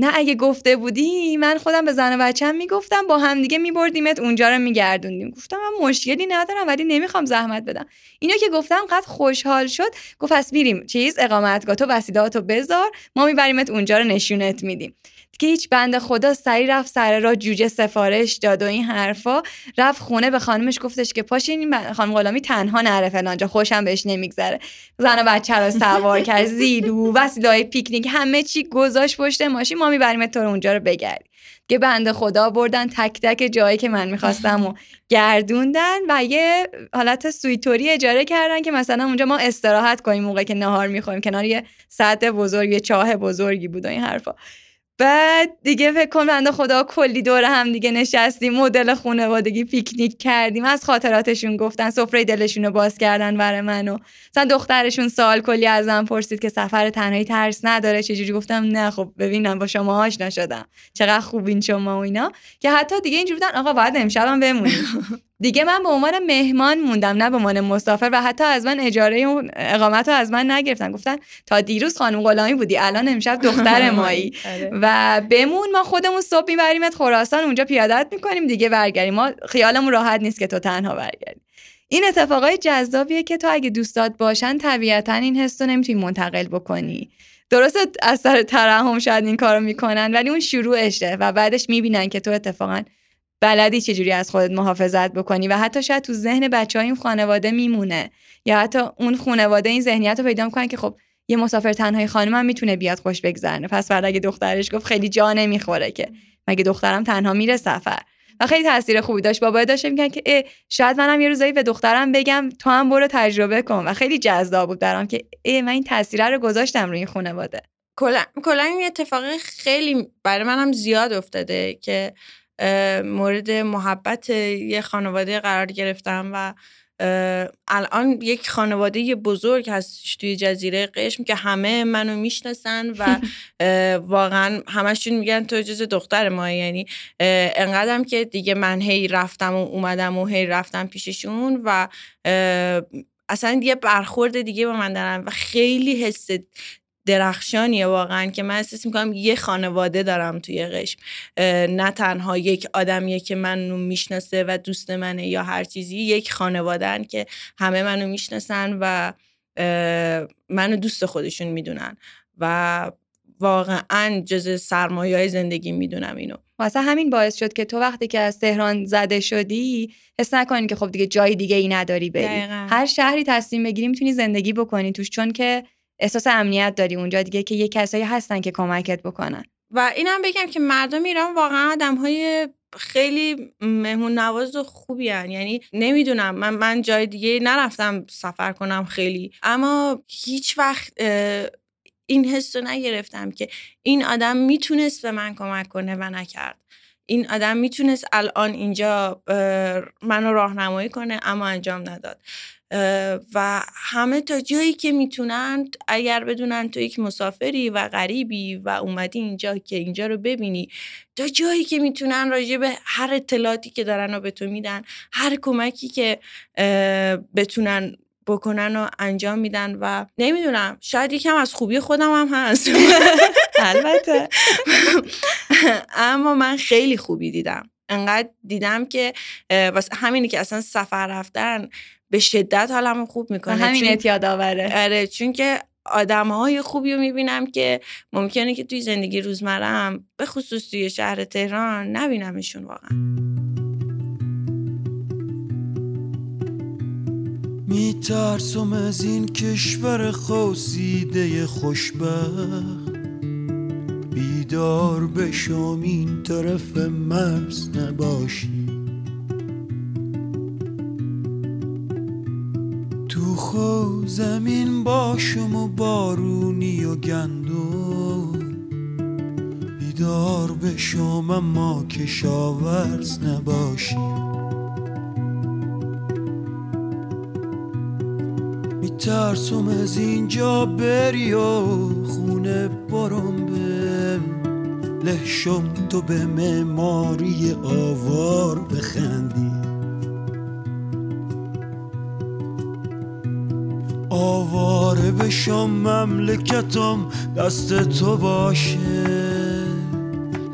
نه اگه گفته بودی من خودم به زن و بچه‌م میگفتم با هم دیگه میبردیمت اونجا رو میگردوندیم. گفتم من مشکلی ندارم ولی نمیخوام زحمت بدم. اینو که گفتم قد خوشحال شد، گفت پس میریم چیز اقامتگاه تو وسیله‌اتو بذار ما میبریمت اونجا رو نشونت میدیم. که هیچ بنده خدا سری رفت سر راه جوجه سفارش داد و این حرفا، رفت خونه به خانمش گفتش که پاشین خانم غلامی تنها نره فلانجا، خوشم بهش نمیگذره. زن و بچه رو سوار کرد، زیلو وسیله‌های پیکنیک همه چی گذاشت پشت ماشین، ما میبریمت تو اونجا رو بگردی. که بنده خدا بردن تک تک جایی که من میخواستم و گردوندن و یه حالت سویتوری اجاره کردن که مثلا اونجا ما استراحت کنیم موقعی که نهار میخوریم، کنار یه سد بزرگ یه چاه بزرگی بود و این حرفا. بعد دیگه فکر کنم بنده خدا کلی دور هم دیگه نشستیم، مدل خانوادگی پیکنیک کردیم، از خاطراتشون گفتن، سفره دلشون رو باز کردن برای من و مثلا دخترشون سوال کلی ازم پرسید که سفر تنهایی ترس نداره چجوری؟ گفتم نه خب ببینم با شما آشنا شدم چقدر خوبین شما و اینا، که حتی دیگه اینجوری بودن آقا باید امشبم بمونیم. دیگه من به عنوان مهمان موندم نه به عنوان مسافر، و حتی از من اجاره اون اقامت رو از من نگرفتن، گفتن تا دیروز خانم غلامی بودی الان امشب دختر مایی و بمون، ما خودمون صبح میبریمت خراسان اونجا پیادت میکنیم دیگه برگردیم، ما خیالمون راحت نیست که تو تنها برگردیم. این اتفاقای جذابیه که تو اگه دوستات باشن طبیعتا این حس رو نمیتونی منتقل بکنی. درسته از سر ترحم شاید این کارو میکنن، ولی اون شروعشه و بعدش میبینن که تو اتفاقا بلدی چجوری از خودت محافظت بکنی و حتی شاید تو ذهن بچه‌های این خانواده میمونه، یا حتی اون خانواده این ذهنیت رو پیدا میکنن که خب یه مسافر تنهای خانم هم میتونه بیاد خوش بگذرنه، پس فردا اگه دخترش گفت خیلی جا نمیخوره که مگه دخترم تنها میره سفر. و خیلی تاثیر خوبی داشت. بابا داشت میگن که شاید منم یه روزایی به دخترم بگم تو هم برو تجربه کن، و خیلی جذاب بود برام که من این تاثیر رو گذاشتم روی این خانواده. کلا کلا این اتفاق خیلی برای منم زیاد افتاده که مورد محبت یه خانواده قرار گرفتم و الان یک خانواده بزرگ هستش توی جزیره قشم که همه منو میشناسن و واقعا همشون میگن تو جز دختر ما، یعنی انقدرم که دیگه من هی رفتم و اومدم و هی رفتم پیششون و اصلا دیگه برخورد دیگه با من دارن و خیلی حس درخشانیه واقعا که من احساس میکنم یه خانواده دارم توی قشم، نه تنها یک آدمیه که منو میشناسه و دوست منه یا هر چیزی، یک خانواده‌ان که همه منو میشناسن و منو دوست خودشون میدونن و واقعا جز سرمایه‌های زندگی میدونم اینو. واسه همین باعث شد که تو وقتی که از تهران زده شدی حس نکنی که خب دیگه جای دیگه ای نداری بری، دقیقا. هر شهری تصمیم بگیری میتونی زندگی بکنی توش، چون که احساس امنیت داری اونجا دیگه که یه کسایی هستن که کمکت بکنن. و اینم بگم که مردم ایران واقعا آدم‌های خیلی مهمون نواز و خوبی هن. یعنی نمیدونم من من جای دیگه نرفتم سفر کنم خیلی، اما هیچ وقت این حس رو نگرفتم که این آدم میتونست به من کمک کنه و نکرد، این آدم میتونست الان اینجا منو راهنمایی کنه اما انجام نداد. و همه تا جایی که میتونن اگر بدونن تو یک مسافری و غریبی و اومدی اینجا که اینجا رو ببینی، تا جایی که میتونن راجع به هر اطلاعاتی که دارن رو به تو میدن، هر کمکی که بتونن بکنن و انجام میدن. و نمیدونم شاید یکم از خوبی خودم هم هست البته، اما من خیلی خوبی دیدم، انقدر دیدم که واسه همینی که اصلا سفر رفتن به شدت حالمو خوب میکنه، همین اعتیاد آوره. آره، چون که آدمهای خوبی رو میبینم که ممکنه که توی زندگی روزمره‌ام به خصوص توی شهر تهران نبینمشون واقعا. میترسم از این کشور خوسیده خوشبخت، بیدار بشم این طرف مرز نباشی، تو خو زمین باشم و بارونی و گندم، بیدار بشم اما کشاورز نباشی. میترسم از اینجا بری و خونه برم به لهشم، تو به معماری آوار بخندی، آواره بشم مملکتم دست تو باشه،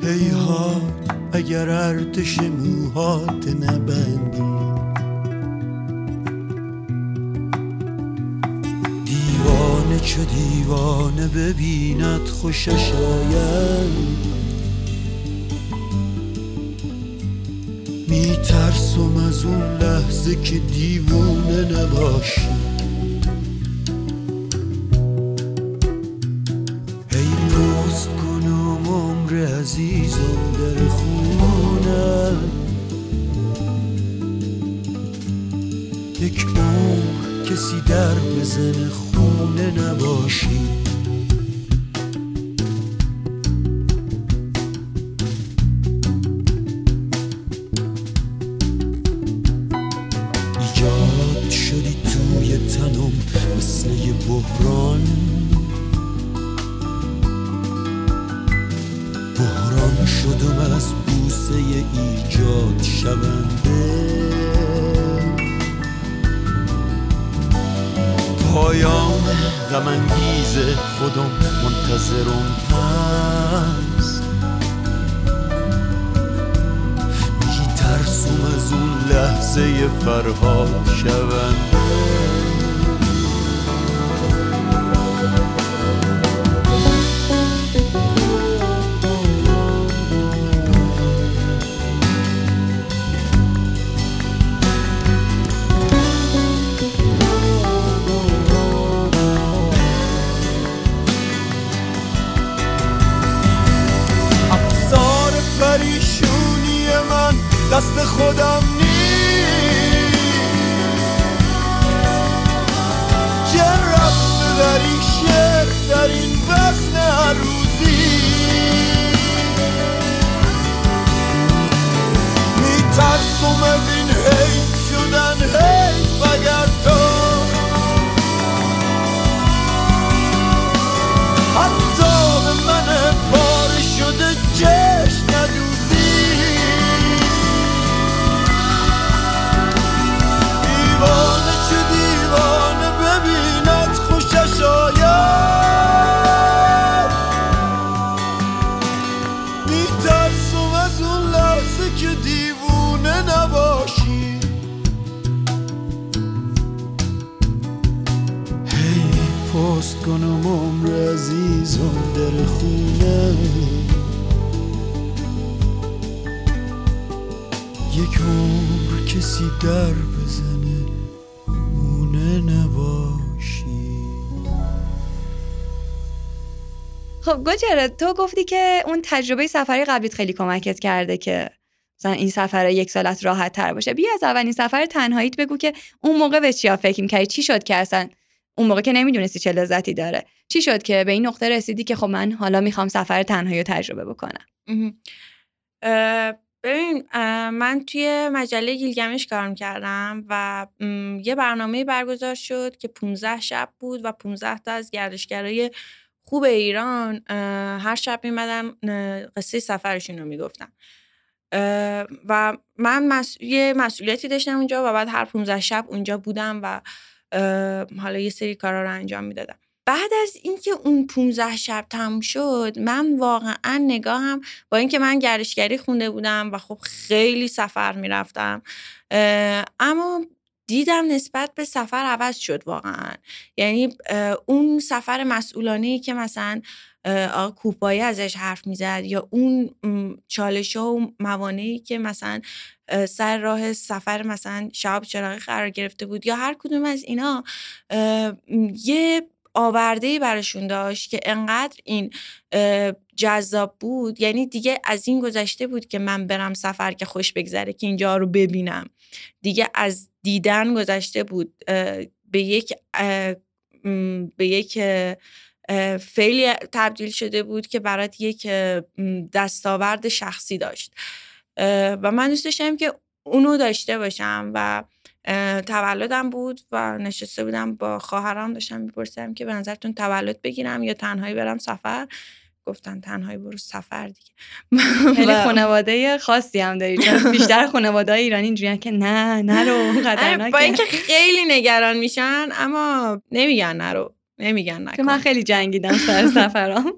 هیهات اگر ارتش موهات نبندی، دیوانه چه دیوانه ببیند خوشش آید. میترسم از اون لحظه که دیوانه نباشی، عزیزم در خونم یک عمر کسی در بزن خونه نباشی. وصله بحران، بحران شدم از بوسه ایجاد شونده. پایان غم انگیز خودم منتظرم هست، میترسم از اون لحظه فرهاد شونده. دست خودم نیست چه رفت در این شهر، در این وزن هر روزی. میترسم از این حیف شدن، حیف اگر تو حتی به من بار شده چشم ندوزی. کنم عمر عزیزم در خونه، یک عمر کسی در بزنه مونه نباشی. خب گلچهره، تو گفتی که اون تجربه سفری قبلیت خیلی کمکت کرده که مثلا این سفر یک سالت راحت تر باشه. بیا از اولین سفر تنهاییت بگو که اون موقع به چیا فکر می‌کردی، چی شد که اصلا اون موقع که نمیدونستی چه لذتی داره، چی شد که به این نقطه رسیدی که خب من حالا میخوام سفر تنهایی رو تجربه بکنم؟ اه ببین، اه من توی مجله گیلگمش کار میکردم و یه برنامه برگزار شد که پونزده شب بود و پونزده تا از گردشگرای خوب ایران هر شب میمدن قصه سفرشون رو میگفتن و من مس... یه مسئولیتی داشتم اونجا و بعد هر پونزده شب اونجا بودم و حالا یه سری کارا رو انجام میدادم. بعد از اینکه اون پونزده شب تموم شد، من واقعا نگاهم، با اینکه من گردشگری خونده بودم و خب خیلی سفر میرفتم، اما دیدم نسبت به سفر عوض شد واقعا. یعنی اون سفر مسئولانه‌ای که مثلا آقا کوپایی ازش حرف میزد یا اون چالش‌ها و موانعی که مثلا سر راه سفر مثلا شهاب چراغی قرار گرفته بود یا هر کدوم از اینا یه آورده‌ای براشون داشت که انقدر این جذاب بود. یعنی دیگه از این گذشته بود که من برم سفر که خوش بگذره، که اینجا رو ببینم. دیگه از دیدن گذشته بود به یک به یک فعلی تبدیل شده بود که برات یک دستاورد شخصی داشت و من دوست داشتم که اونو داشته باشم. و تولدم بود و نشسته بودم با خواهرام، داشتم میپرسیدم که به نظرتون تولد بگیرم یا تنهایی برم سفر؟ گفتن تنهایی برو سفر دیگه. خیلی خانواده خاصی هم داری، چون بیشتر خانواده ایرانی اینجوریه که نه نرو، خطرناکه. با اینکه خیلی نگران میشن اما نمیگن نرو، نمیگن نکن. من خیلی جنگیدم سر سفرام.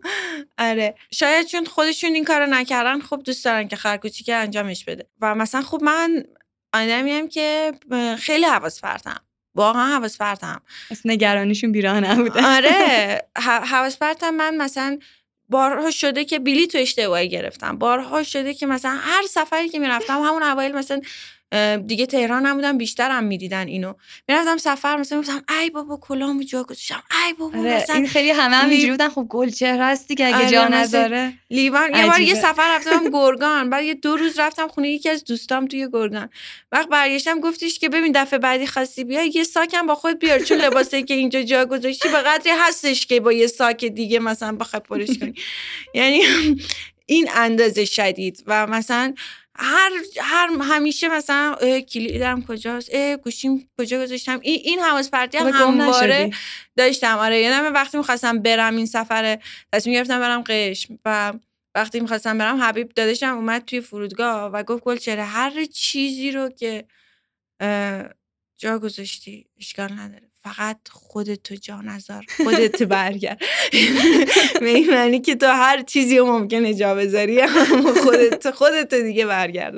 آره، شاید چون خودشون این کارو نکردن خب دوست دارن که خرکوچی که انجامش بده. و مثلا خب من آدمیم که خیلی حواس پرتم، واقعا حواس پرتم، اصلا نگرانیشون بیراه نبوده. آره حواس پرتم. من مثلا بارها شده که بلیط رو اشتباهی گرفتم، بارها شده که مثلا هر سفری که میرفتم، همون اوایل مثلا دیگه تهران هم بودم، بیشترم میدیدن اینو، میرفتم سفر مثلا میگفتم ای بابا کلامو جا گذاشتم، ای بابا. آره، مثلا این خیلی همه هم اینجوری بودن. خب گلچهره هستی که اگه آره جا نذاره لیوان. یه بار یه سفر رفتم گرگان، بعد یه دو روز رفتم خونه یکی از دوستام توی گرگان. وقت برگشتم گفتیش که ببین دفعه بعدی خواستی بیای یه ساکم با خود بیار، چون لباسی که اینجا جا گذاشتی به قدری هستش که با یه ساک دیگه مثلا بخوای پرش کنی. یعنی این اندازه شدید. و مثلا هر هر همیشه مثلا کلیدم کجاست، گوشیم کجا گذاشتم، ای این حواس پرتی همواره داشتم. آره یادم وقتی می‌خواستم برم این سفر، تصمیم گرفتم برم قشم و وقتی می‌خواستم برم حبیب داداشم اومد توی فرودگاه و گفت گلچهره هر چیزی رو که جا گذاشتی اشکال نداره، فقط خودتو جا نذار، خودتو برگرد. میمنی که تو هر چیزی رو ممکنه جا بذاری، خودت خودتو دیگه برگرد.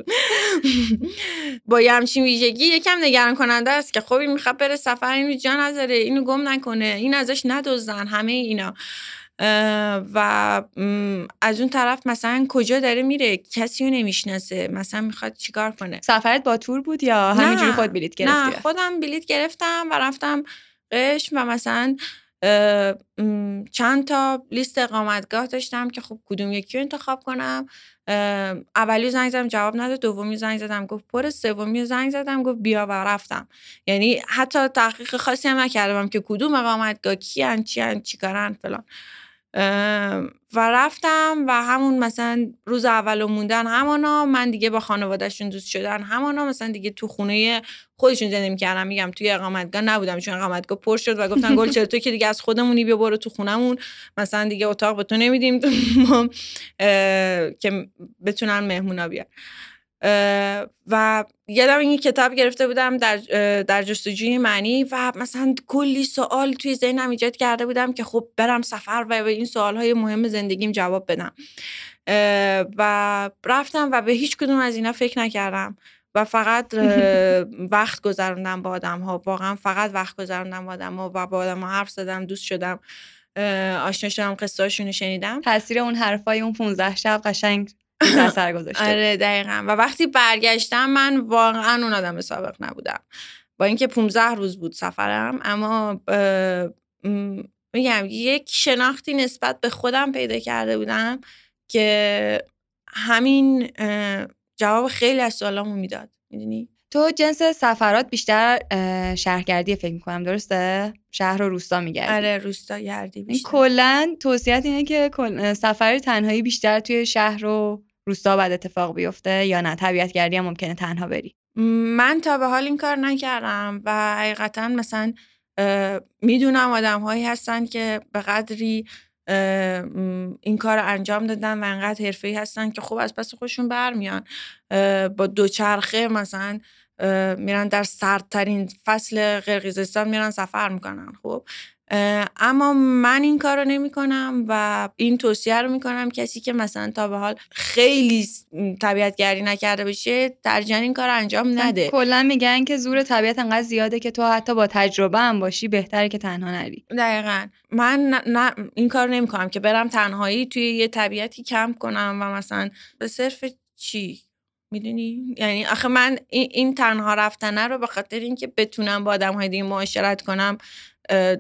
با یه همچین ویژگی یکم نگران کننده است که خب این میخواد بره سفر، اینو جا نذاره، اینو گم نکنه، این ازش ندزدن، همه اینا. و از اون طرف مثلا کجا داره میره، کسی رو نمیشناسه، مثلا میخواد چیکار کنه. سفرت با تور بود یا همینجوری خود بلیت گرفتی؟ نه خودم بلیت گرفتم و رفتم قشم و مثلا چند تا لیست اقامتگاه داشتم که خب کدوم یکی رو انتخاب کنم. اولی زنگ زدم جواب نداد، دومی زنگ زدم گفت پر، سومی زنگ زدم گفت بیا و رفتم. یعنی حتی تحقیق خاصی هم نکردم که کدوم اقامتگاه کیان چیان چیکارن فلان. و رفتم و همون مثلا روز اولو موندن همانا، من دیگه با خانوادهشون دوست شدن همانا، مثلا دیگه تو خونه خودشون زندگی می‌کردم، میگم توی اقامتگاه نبودم چون اقامتگاه پر شد و گفتن گلچهره تو که دیگه از خودمونی، بیا برو تو خونمون، مثلا دیگه اتاق به تو نمیدیم ما که بتونن مهمونا بیان. و یادم این کتاب گرفته بودم در در جستجوی معنی و مثلا کلی سوال توی ذهنم ایجاد کرده بودم که خب برم سفر و به این سوال‌های مهم زندگیم جواب بدم. و رفتم و به هیچ کدوم از اینا فکر نکردم و فقط وقت گذروندم با آدم‌ها، واقعا فقط وقت گذروندم با آدم‌ها و با آدم‌ها حرف زدم، دوست شدم، آشنا شدم، قصه‌هاشون رو شنیدم. تاثیر اون حرفای اون پانزده شب قشنگ اثر گذاشته. آره دقیقاً. و وقتی برگشتم من واقعا اون آدم سابق نبودم، با اینکه پانزده روز بود سفرم، اما میگم یک شناختی نسبت به خودم پیدا کرده بودم که همین جواب خیلی از سوالامو میداد. میدونی تو جنس سفرات بیشتر شهرگردی فکر میکنم، درسته؟ شهر و روستا میگردی. آره روستا گردی بیشتر. کلا توصیه‌ت اینه که سفر تنهایی بیشتر توی شهر و روستا بعد اتفاق بیفته یا نه طبیعت گردی هم ممکنه تنها بری؟ من تا به حال این کار نکردم و حقیقتا مثلا میدونم آدم هایی هستن که به قدری این کار انجام دادن و انقدر حرفه‌ای هستن که خب از پس خودشون برمیان، با دوچرخه مثلا میرن در سردترین فصل قرقیزستان میرن سفر میکنن. خب اما من این کار رو نمی کنم و این توصیه رو میکنم کسی که مثلا تا به حال خیلی طبیعت گردی نکرده باشه ترجیحاً این کار انجام نده. کلا میگن که زور طبیعت انقدر زیاده که تو حتی با تجربه هم باشی بهتره که تنها نری. دقیقاً. من نه نه این کار نمی کنم که برم تنهایی توی یه طبیعتی کمپ کنم و مثلا به صرف چی؟ میدونی؟ یعنی آخه من این تنها رفتنه رو به خاطر اینکه بتونم با آدم‌های دیگه معاشرت کنم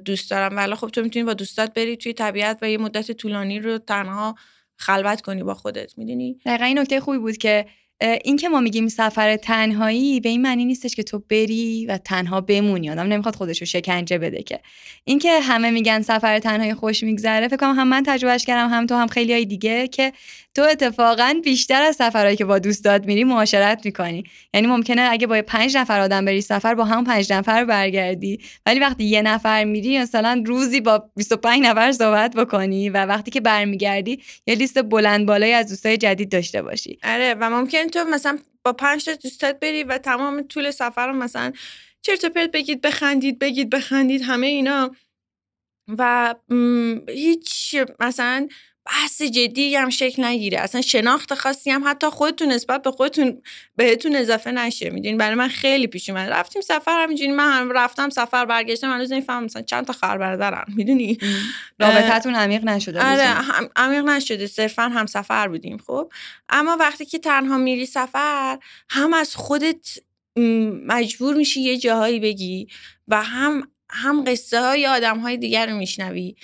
دوست دارم، ولی خب تو میتونی با دوستات بری توی طبیعت و یه مدت طولانی رو تنها خلوت کنی با خودت. میدونی؟ دقیقاً. این نکته خوبی بود که این که ما میگیم سفر تنهایی به این معنی نیستش که تو بری و تنها بمونی، آدم نمیخواد خودشو شکنجه بده. که این که همه میگن سفر تنهایی خوش میگذره، فکر کنم هم من تجربهش کردم هم تو هم خیلیای دیگه، که تو اتفاقا بیشتر از سفرهایی که با دوستات میری معاشرت میکنی. یعنی ممکنه اگه با پنج نفر آدم بری سفر با هم پنج نفر برگردی، ولی وقتی یه نفر میری مثلا روزی با بیست و پنج نفر صحبت بکنی و وقتی که برمیگردی یه لیست بلند بالایی از دوستای جدید داشته باشی. آره و ممکن تو مثلا با پنج تا دوستت بری و تمام طول سفر رو مثلا چرت و پرت بگید، بخندید، بگید، بخندید، همه اینا و هیچ مثلا بحث جدی هم شکل نگیره، اصلا شناخت خاصی هم حتی خودتون نسبت به خودتون بهتون اضافه نشه. میدونین برای من خیلی پیش اومد رفتیم سفر همینجوری، من هم رفتم سفر برگشتم هنوز نمیفهمم مثلا چند تا خر برادرم، میدونی رابطتون عمیق نشده. آره هم عمیق نشده، صرفا هم سفر بودیم. خب اما وقتی که تنها میری سفر هم از خودت مجبور میشی یه جاهایی بگی و هم هم قصه های آدم های دیگر رو میشنوی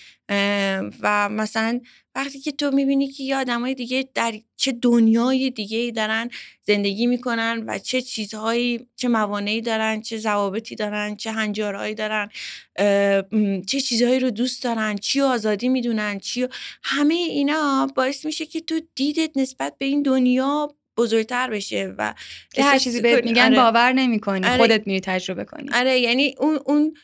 و مثلا وقتی که تو میبینی که یه آدم های دیگه در چه دنیای دیگه دارن زندگی میکنن و چه چیزهایی، چه موانعی دارن، چه ضوابطی دارن، چه هنجارهایی دارن، چه چیزهایی رو دوست دارن، چی آزادی میدونن، چی همه اینا باعث میشه که تو دیدت نسبت به این دنیا بزرگتر بشه و که هر چیزی بهت میگن آره. باور نمی‌کنی آره. خودت میری تجربه کنی آره یعنی اون اون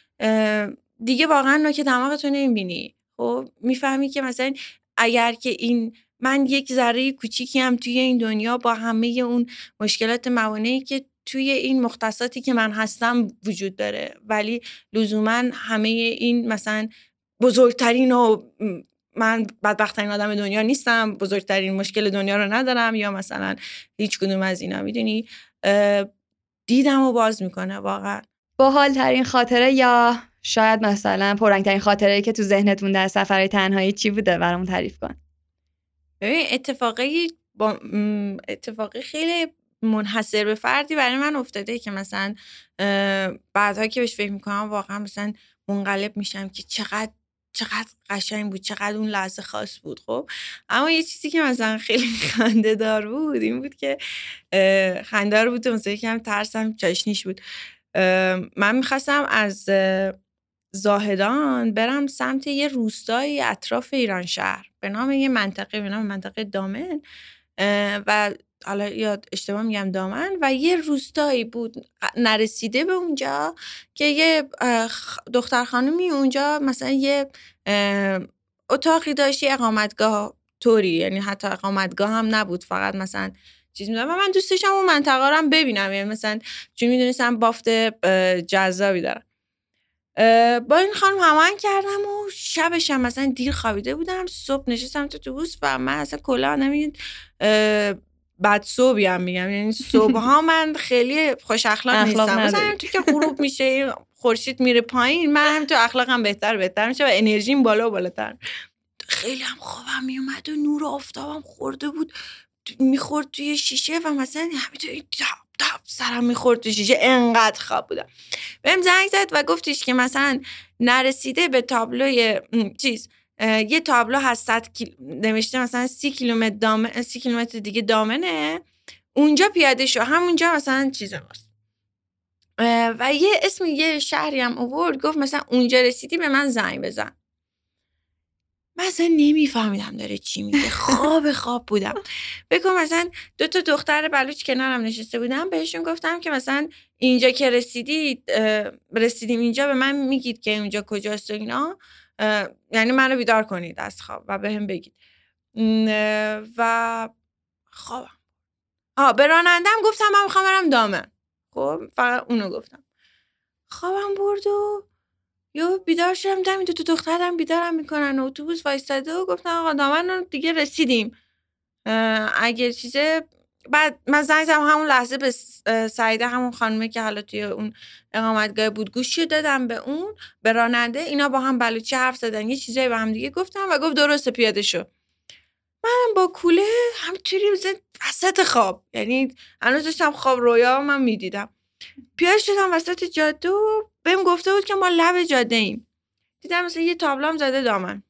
دیگه واقعا نوک دماغتو نمیبینی خب میفهمی که مثلا اگر که این من یک ذره کوچیکی هم توی این دنیا با همه اون مشکلات موانعی که توی این مختصاتی که من هستم وجود داره ولی لزوما همه این مثلا بزرگترین و من بدبخترین آدم دنیا نیستم بزرگترین مشکل دنیا رو ندارم یا مثلا هیچ کدوم از اینا میدونی دیدم و باز میکنه واقعا باحال ترین خاطره یا شاید مثلا پررنگ ترین خاطره که تو ذهنت مونده از سفر تنهایی چی بوده برامون تعریف کن ببین اتفاقی با اتفاقی خیلی منحصر به فردی برای من افتاده که مثلا بعدها که بهش فکر میکنم واقعا مثلا منقلب میشم که چقدر چقدر قشنگ بود چقدر اون لحظه خاص بود خب اما یه چیزی که مثلا خیلی خنده دار بود این بود که خنده دار بود مثلا یکم ترسم چاشنیش بود من میخواستم از زاهدان برم سمت یه روستای اطراف ایران شهر به نام یه منطقه به نام منطقه دامن و حالا یاد اشتباه میگم دامن و یه روستایی بود نرسیده به اونجا که یه دختر خانومی اونجا مثلا یه اتاقی داشت یه اقامتگاه طوری یعنی حتی اقامتگاه هم نبود فقط مثلا چیز میدونم و من دوست داشتم اون منطقه رو هم ببینم یعنی مثلا چون میدونستم بافت جذابی دارم با این خانم هماهنگ کردم و شبش هم مثلا دیر خوابیده بودم صبح نشستم تو اتوبوس و من اصلا کلا نمیدونم بعد صبحی هم میگم یعنی صبح‌ها من خیلی خوش اخلاق نیستم مثلا تو که غروب میشه خورشید میره پایین من هم تو اخلاقم بهتر بهتر میشه و انرژیم بالا و بالاتر خیلی هم خوابم میومد و نور آفتابم خورده بود میخورد توی شیشه و مثلا همینطوری تاب سرم میخورد توی شیشه انقدر خواب بودم بهم زنگ زد و گفتیش که مثلا نرسیده به تابلوی چیز یه تابلو هست کیل... نوشته مثلا سی کیلومتر دامن سی کیلومتر دیگه دامنه اونجا پیاده شو همونجا مثلا چیز ماست و یه اسم یه شهری هم آورد گفت مثلا اونجا رسیدی به من زنگ بزن من اصلا نمیفهمیدم داره چی میگه خواب خواب بودم بگم مثلا دو تا دختر بلوچ کنارم نشسته بودم بهشون گفتم که مثلا اینجا که رسیدی رسیدیم اینجا به من میگید که اونجا کجاست و اینا یعنی منو بیدار کنید از خواب و بهم بگید و خوابم آه به رانندم گفتم من میخوام برم دامن خب فقط اونو گفتم خوابم برد و یا بیدار شدم دم تو دخترم بیدارم میکنن اتوبوس وایستاده و گفتم آقا دامن رو دیگه رسیدیم اگه چیزه بعد من زنگ زدم همون لحظه به سعیده همون خانومه که حالا توی اون اقامتگاه بود گوشی دادم به اون به راننده اینا با هم بلوچی حرف زدن یه چیزایی به هم دیگه گفتم و گفت درسته پیاده شو منم با کوله همینطوری وسط خواب یعنی هنوز داشتم خواب رویا من میدیدم پیاده شدم وسط جاده و بهم گفته بود که ما لب جاده ایم دیدم مثلا یه تابلوم زده دامن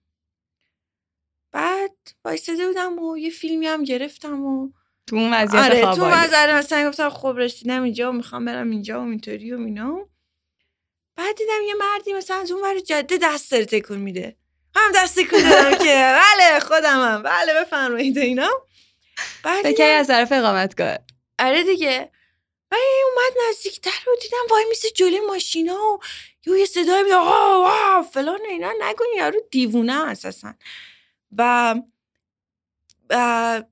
بعد وایساده بودم و یه فیلمی هم گرفتم و تو اون وضعیت آره خواب تو وضعیت مثلا گفتم خب رسیدم اینجا و میخوام برم اینجا و اینطوری و اینا بعد دیدم یه مردی مثلا از اون ور جاده دست داره تکون میده هم دست تکون دادم که بله خودمم بله بفرمایید اینا بعد دیدم... از طرف اقامتگاه آره دیگه و اومد نزدیکتر و دیدم وای میسه جلوی ماشینا و یه صدای میاد آ فلان اینا نگو یارو دیوونه اساسا و و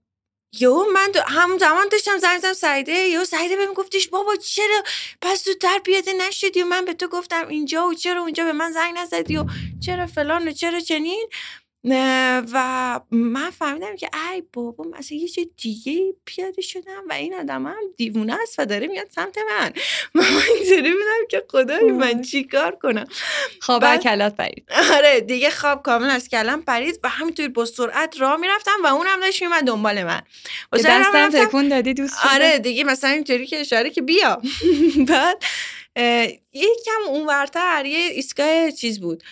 یو من همون زمان داشتم زنگ زدم سعیده یو سعیده بهم گفتش بابا چرا پس تو در پیاده نشدی و من به تو گفتم اینجا و چرا اونجا به من زنگ نزدی و چرا فلان و چرا چنین و من فهمیدم که ای بابا من اصلا یه چه دیگه پیاده شدم و این آدم هم دیوونه است و داره میاد سمت من من اینجوری بودم که خدای من چی کار کنم خواب از کلم پرید آره دیگه خواب کامل از کلم پرید و همینطور با سرعت راه میرفتم و اونم داشت میومد دنبال من دستم تکون دادی دوست آره دیگه مثلا اینجوری که اشاره که بیا بعد یکم اونورتر یه ایستگاه چیز بود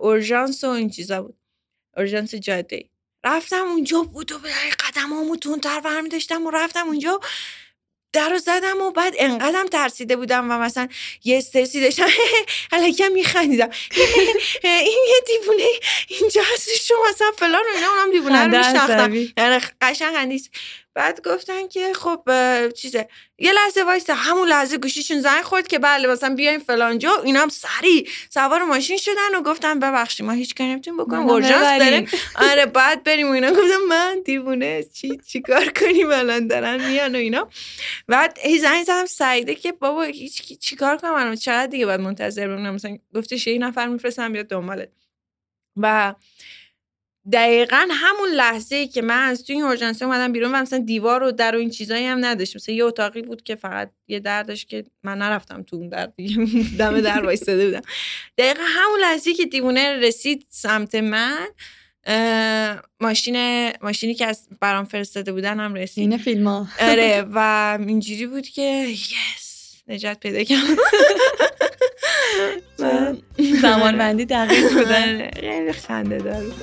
اورژانس و این چیزا بود اورژانس جاده رفتم اونجا بود و به قدمامو تونتر برمی داشتم و رفتم اونجا در رو زدم و بعد انقدرم ترسیده بودم و مثلا یه استرسی داشتم الکم میخندیدم این یه دیوونه اینجا هستش شما مثلا فلان و اینا اونم دیوونه رو میشناختم یعنی قشنگ هندیست بعد گفتن که خب چیزه، یه لحظه وایسته. همون لحظه گوشیشون زنگ خورد که بله مثلا بیاین فلان جا. اینا هم سریع سوار ماشین شدن و گفتن ببخشید ما هیچ کاری نمیتونیم بکنیم، اورژانس داریم، آره بعد بریم. و اینا گفتم من دیوونه چی چیکار کنیم الان دارن میان و اینا. بعد هی زنگ زدم سعیده که بابا هیچ چیکار کنم الان، چقدر دیگه باید منتظر بمونم؟ مثلا گفتش یه نفر میفرستم بیاد دنبالت. و دقیقا همون لحظه‌ای که من از توی این اورژانس اومدم بیرون و مثلا دیوار و در و این چیزایی هم نداشت، مثلا یه اتاقی بود که فقط یه در داشت که من نرفتم تو اون در دیگه، دم در وایساده بودم. دقیقا همون لحظه‌ای که دیوونه رسید سمت من، ماشین ماشینی که از برام فرستاده بودن هم رسید. این فیلم‌ها آره، و اینجوری بود که یس نجات پیدا کردم. زمان بندی دقیق بودن خیلی خنده دار بود.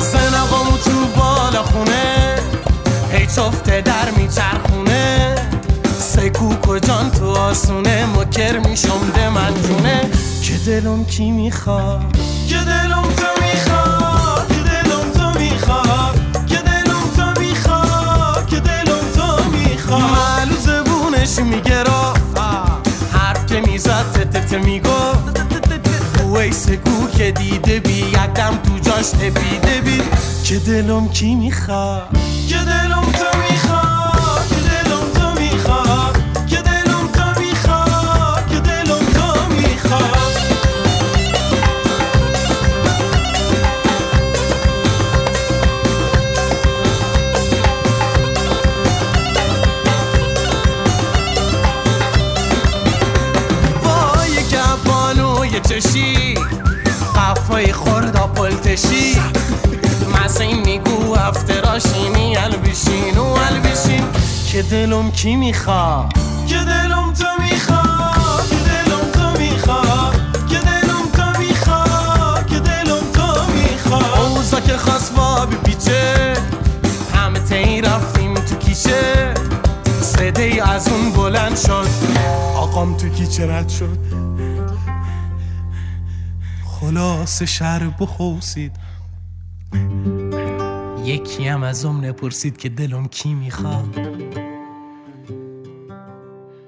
زنقامو تو بالا خونه هی تفته در میچرخونه، سکو کجان تو آسونه، مکر میشم ده من جونه، که دلم کی میخواد، که دلم تو میخواد، که دلم تو میخواد، که دلم تو میخواد، که دلم تو میخواد. معلو زبونش میگرفت حرف که میزد تتت میگفت ویسه گو که دیده بی یکم تو جاش تپیده بی، که دلم کی میخواد، که دلم تو میخواد، که دلم تو میخواد، که دلم تو میخواد، که دلم تو میخواد. چشی قفای خوردا پلتشی مزین میگو افتراشی میال بشین و ال بشین، که دلم کی میخواد، که دلم تو میخواد، که دلم تو میخواد، که دلم تو میخواد، که دلم تو میخواد. اوزا که خاص وابی پیچه همه تی رفتیم تو کیچه، صدای از اون بلند شد آقام تو کیچه رد شد، خلاص شهر بخوسید یکی هم از ام نپرسید که دلم کی میخواد.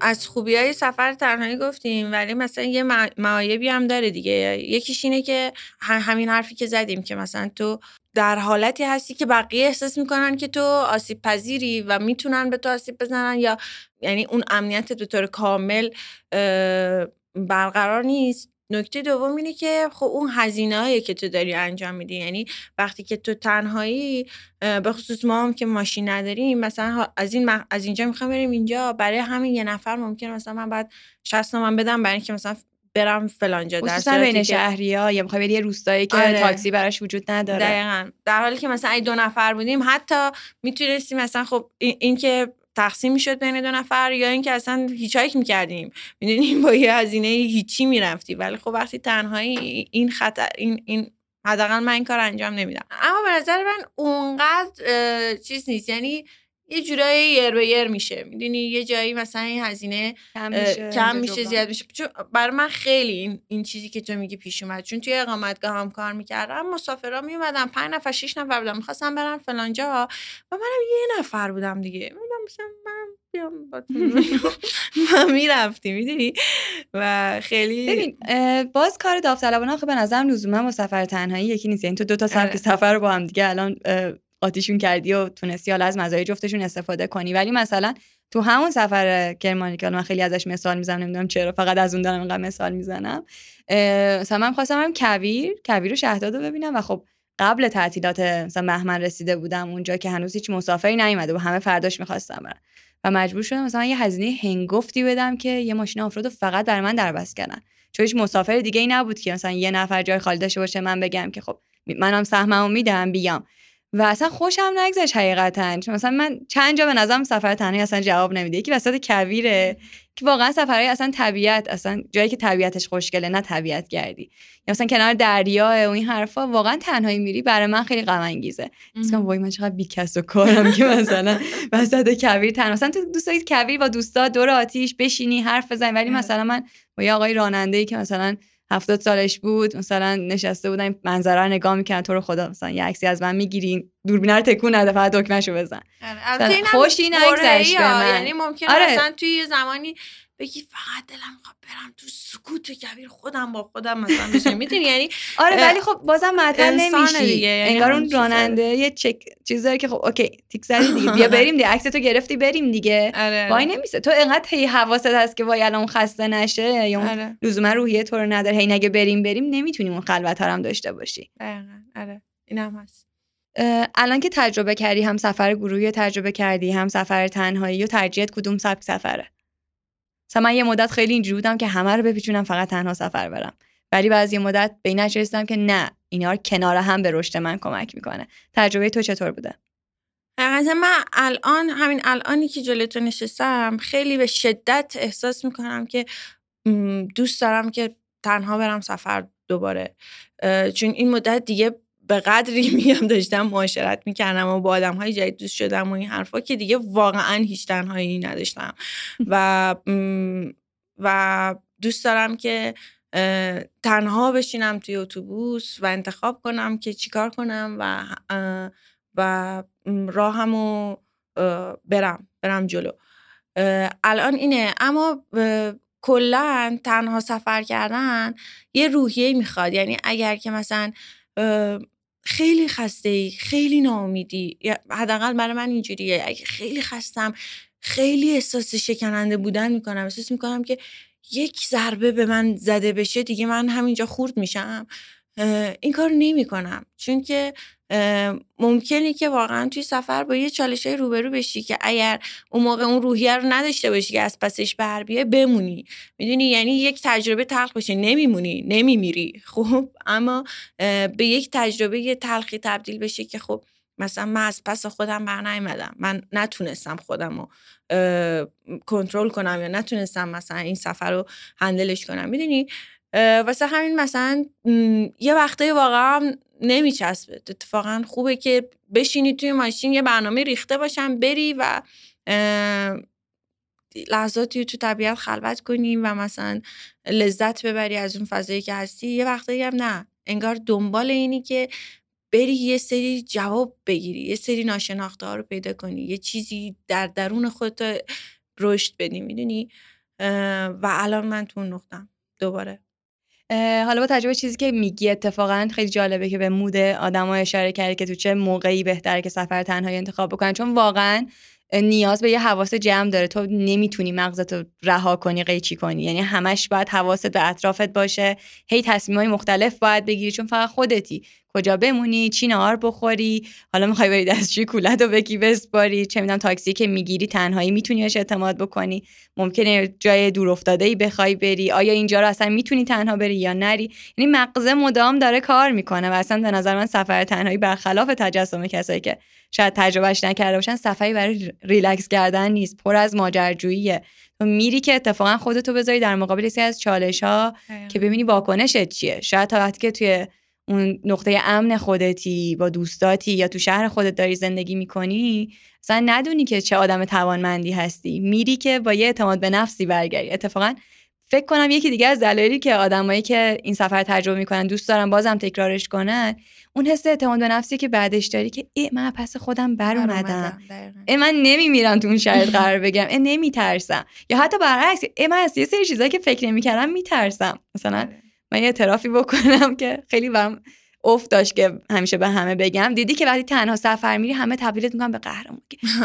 از خوبی های سفر تنهایی گفتیم، ولی مثلا یه معایبی هم داره دیگه. یکیش اینه که همین حرفی که زدیم که مثلا تو در حالتی هستی که بقیه احساس میکنن که تو آسیب پذیری و میتونن به تو آسیب بزنن، یا یعنی اون امنیتت به طور کامل برقرار نیست. نکته دوم اینه که خب اون هزینه‌ای که تو داری انجام میدی، یعنی وقتی که تو تنهایی، به خصوص ما هم که ماشین نداریم، مثلا از این مح... از اینجا میخوام بریم اینجا، برای همین یه نفر ممکنه مثلا من بعد شصت تومن بدم برای اینکه مثلا برم فلان جا، در صورتی که بین شهری‌ها یا میخوای بری یه روستایی که آره. تاکسی براش وجود نداره. دقیقاً. در حالی که مثلا اگه دو نفر بودیم حتی میتونستیم مثلا خب این, این که تقسیم میشد بین دو نفر، یا اینکه اصلا هیچ‌هایک می‌کردیم، می‌دونیم با یه هزینه هیچی میرفتی. ولی خب وقتی تنهایی این خطر این این حداقل من این کار انجام نمیدم. اما به نظر من اونقدر چیز نیست، یعنی یه جورایی یر به یر میشه، میدونی یه جایی مثلا این هزینه کم میشه, کم میشه زیاد میشه. چون برای من خیلی این, این چیزی که تو میگی پیش اومد، چون توی اقامتگاه هم کار میکردم، مسافرا میومدن پنج نفر شش نفر بودن، میخواستن برن فلان جا و منم یه نفر بودم دیگه، میگم مثلا من بیام با تو میرفتیم، میدونی. و خیلی ببین باز کار داوطلبانه خب به نظرم لزوما مسافر تنهایی یکی نیست، یعنی تو دو تا سمت سفر رو با هم دیگه الان آتیشون کردی و تونستی حالا از مزایای جفتشون استفاده کنی. ولی مثلا تو همون سفر کرمانی که من خیلی ازش مثال میزنم، نمیدونم چرا فقط از اون دارم اینقدر مثال میزنم، مثلا من خواستم هم کویر کویر و شهداد رو ببینم و خب قبل تعطیلات مثلا بهمن رسیده بودم اونجا که هنوز هیچ مسافری نیومده و همه فرداش میخواستم برن و مجبور شدم مثلا یه هزینه هنگفتی بدم که یه ماشین آفرود فقط برای من دربست کردن، چون هیچ مسافر دیگه ای نبود که مثلا یه نفر جای خالی داشته باشه من بگم که خب منم سهممو میدم بیام. و اصلا خوشم نگذشت حقیقتا، چون مثلا من چند جا به نظرم سفر تنهایی اصلا جواب نمیده. یکی وسط کویره که واقعا سفرهای اصلا طبیعت، اصلا جایی که طبیعتش خوشگله، نه طبیعت گردی، یا مثلا کنار دریاه و این حرفا، واقعا تنهایی میری برای من خیلی غم انگیزه. میگم وای من چقدر بیکس و کارم که مثلا وسط کویر تنها، مثلا تو دوست داری کویر با دوستا دور آتیش بشینی حرف بزنی، ولی مثلا من با یه آقای راننده‌ای که مثلا هفتاد سالش بود مثلا نشسته بودن منظره رو نگاه می‌کردن، تو رو خدا مثلا یه عکسی از من می‌گیرین، دوربین رو تکون نده، فقط دکمه‌شو بزن. البته خوشی نگذشت به من. یعنی ممکنه آره. مثلا توی یه زمانی بگی فقط دلم می‌خواد برم تو سکوت کبیر خودم با خودم مثلا بشم، می‌دونی یعنی آره، ولی خب بازم معتاد نمی‌شی، انگار اون راننده یه چک چیزایی که خب اوکی تیک زدی دیگه، بیا بریم دیگه، عکس تو گرفتی بریم دیگه، وای نمیشه تو انقدر هی حواست هست که وای الان خسته نشه یا لزوما روحیه تو رو نداره، هی نگه بریم بریم نمیتونی اون خلوت هم داشته باشی. دقیقاً آره اینم هست. الان که تجربه کردی، هم سفر گروهی تجربه کردی هم سفر تنهایی، و ترجیحت کدوم سبک سفره؟ مثلا من یه مدت خیلی اینجوری بودم که همه رو بپیچونم فقط تنها سفر برم، ولی بعضی مدت به این نتیجه رسیدم که نه، اینا کنار هم به رشد من کمک میکنه. تجربه تو چطور بوده؟ حقیقتا من الان همین الانی که جلوتون نشستم خیلی به شدت احساس میکنم که دوست دارم که تنها برم سفر دوباره، چون این مدت دیگه به قدری میگم داشتم معاشرت میکردم و با آدم های جدید دوست شدم و این حرفا، که دیگه واقعا هیچ تنهایی نداشتم و و دوست دارم که تنها بشینم توی اتوبوس و انتخاب کنم که چیکار کنم و و راهمو برم برم جلو. الان اینه. اما کلا تنها سفر کردن یه روحیه میخواد، یعنی اگر که مثلا خیلی خسته‌ای، خیلی ناامیدی، حداقل برای من اینجوریه، اگه خیلی خستم، خیلی احساس شکننده بودن میکنم، احساس میکنم که یک ضربه به من زده بشه دیگه من همینجا خورد میشم، این کار نمیکنم، چون که ممکنه که واقعا توی سفر با یه چالشای روبرو بشی که اگر اون موقع اون روحیه رو نداشته باشی که از پسش بر بیای بمونی، میدونی، یعنی یک تجربه تلخ باشه، نمیمونی، نمیمیری خب، اما به یک تجربه تلخی تبدیل بشه که خب مثلا من از پس خودم بر نیومدم، من نتونستم خودم رو کنترل کنم یا نتونستم مثلا این سفر رو هندلش کنم، میدونی، واسه همین مثلا یه وقته واقعا نمیچسبه. اتفاقا خوبه که بشینی توی ماشین یه برنامه ریخته باشن، بری و لحظاتی تو طبیعت خلوت کنی و مثلا لذت ببری از اون فضایی که هستی. یه وقته هم نه، انگار دنبال اینی که بری یه سری جواب بگیری، یه سری ناشناخته ها رو پیدا کنی، یه چیزی در درون خودت رشد بدی، میدونی، و الان من تو اون نقطه‌ام دوباره. حالا با تجربه چیزی که میگی اتفاقا خیلی جالبه که به مود آدما اشاره کردی که تو چه موقعی بهتره که سفر تنهایی انتخاب بکنن، چون واقعا نیاز به یه حواس جمع داره، تو نمیتونی مغزتو رها کنی، قیچی کنی، یعنی همش باید حواست به اطرافت باشه، هی تصمیمای مختلف باید بگیری، چون فقط خودتی، کجا بمونی، چی نهار بخوری، حالا میخوای بری دستشویی کولتو به کی بسپاری، چه میدونم تاکسی که میگیری تنهایی میتونی بهش اعتماد بکنی، ممکنه جای دورافتاده‌ای بخوای بری، آیا اینجا رو اصلا میتونی تنها بری یا نری، یعنی مغز مدام داره کار میکنه. و اصلا به نظر من سفر تنهایی برخلاف تجسم کسایی که شاید تجربهش نکرده باشن، سفری برای ریلکس کردن نیست، پر از ماجراجوییه. تو میری که اتفاقا خودتو بذاری در مقابل سری از چالش‌ها که ببینی واکنشت چیه، شاید تا وقتی که توی اون نقطه امن خودتی با دوستاتی یا تو شهر خودت داری زندگی میکنی اصلا ندونی که چه آدم توانمندی هستی، میری که با یه اعتماد به نفسی برگردی. اتفاقا فکر کنم یکی دیگه از دلایلی که آدمایی که این سفر تجربه میکنن دوست دارن بازم تکرارش کنن، اون حس اعتماد به نفسی که بعدش داری که ای من پس خودم بر اومدم، ای من نمیمیرم تو اون شرایط قرار بگیرم، ای نمیترسم، یا حتی برعکس ای من از یه سری چیزایی که فکر نمیکردم میترسم. مثلا من یه اعترافی بکنم که خیلی برام افت داشت که همیشه به همه بگم، دیدی که وقتی تنها سفر میری همه تبدیلت میکنن به قهرمان،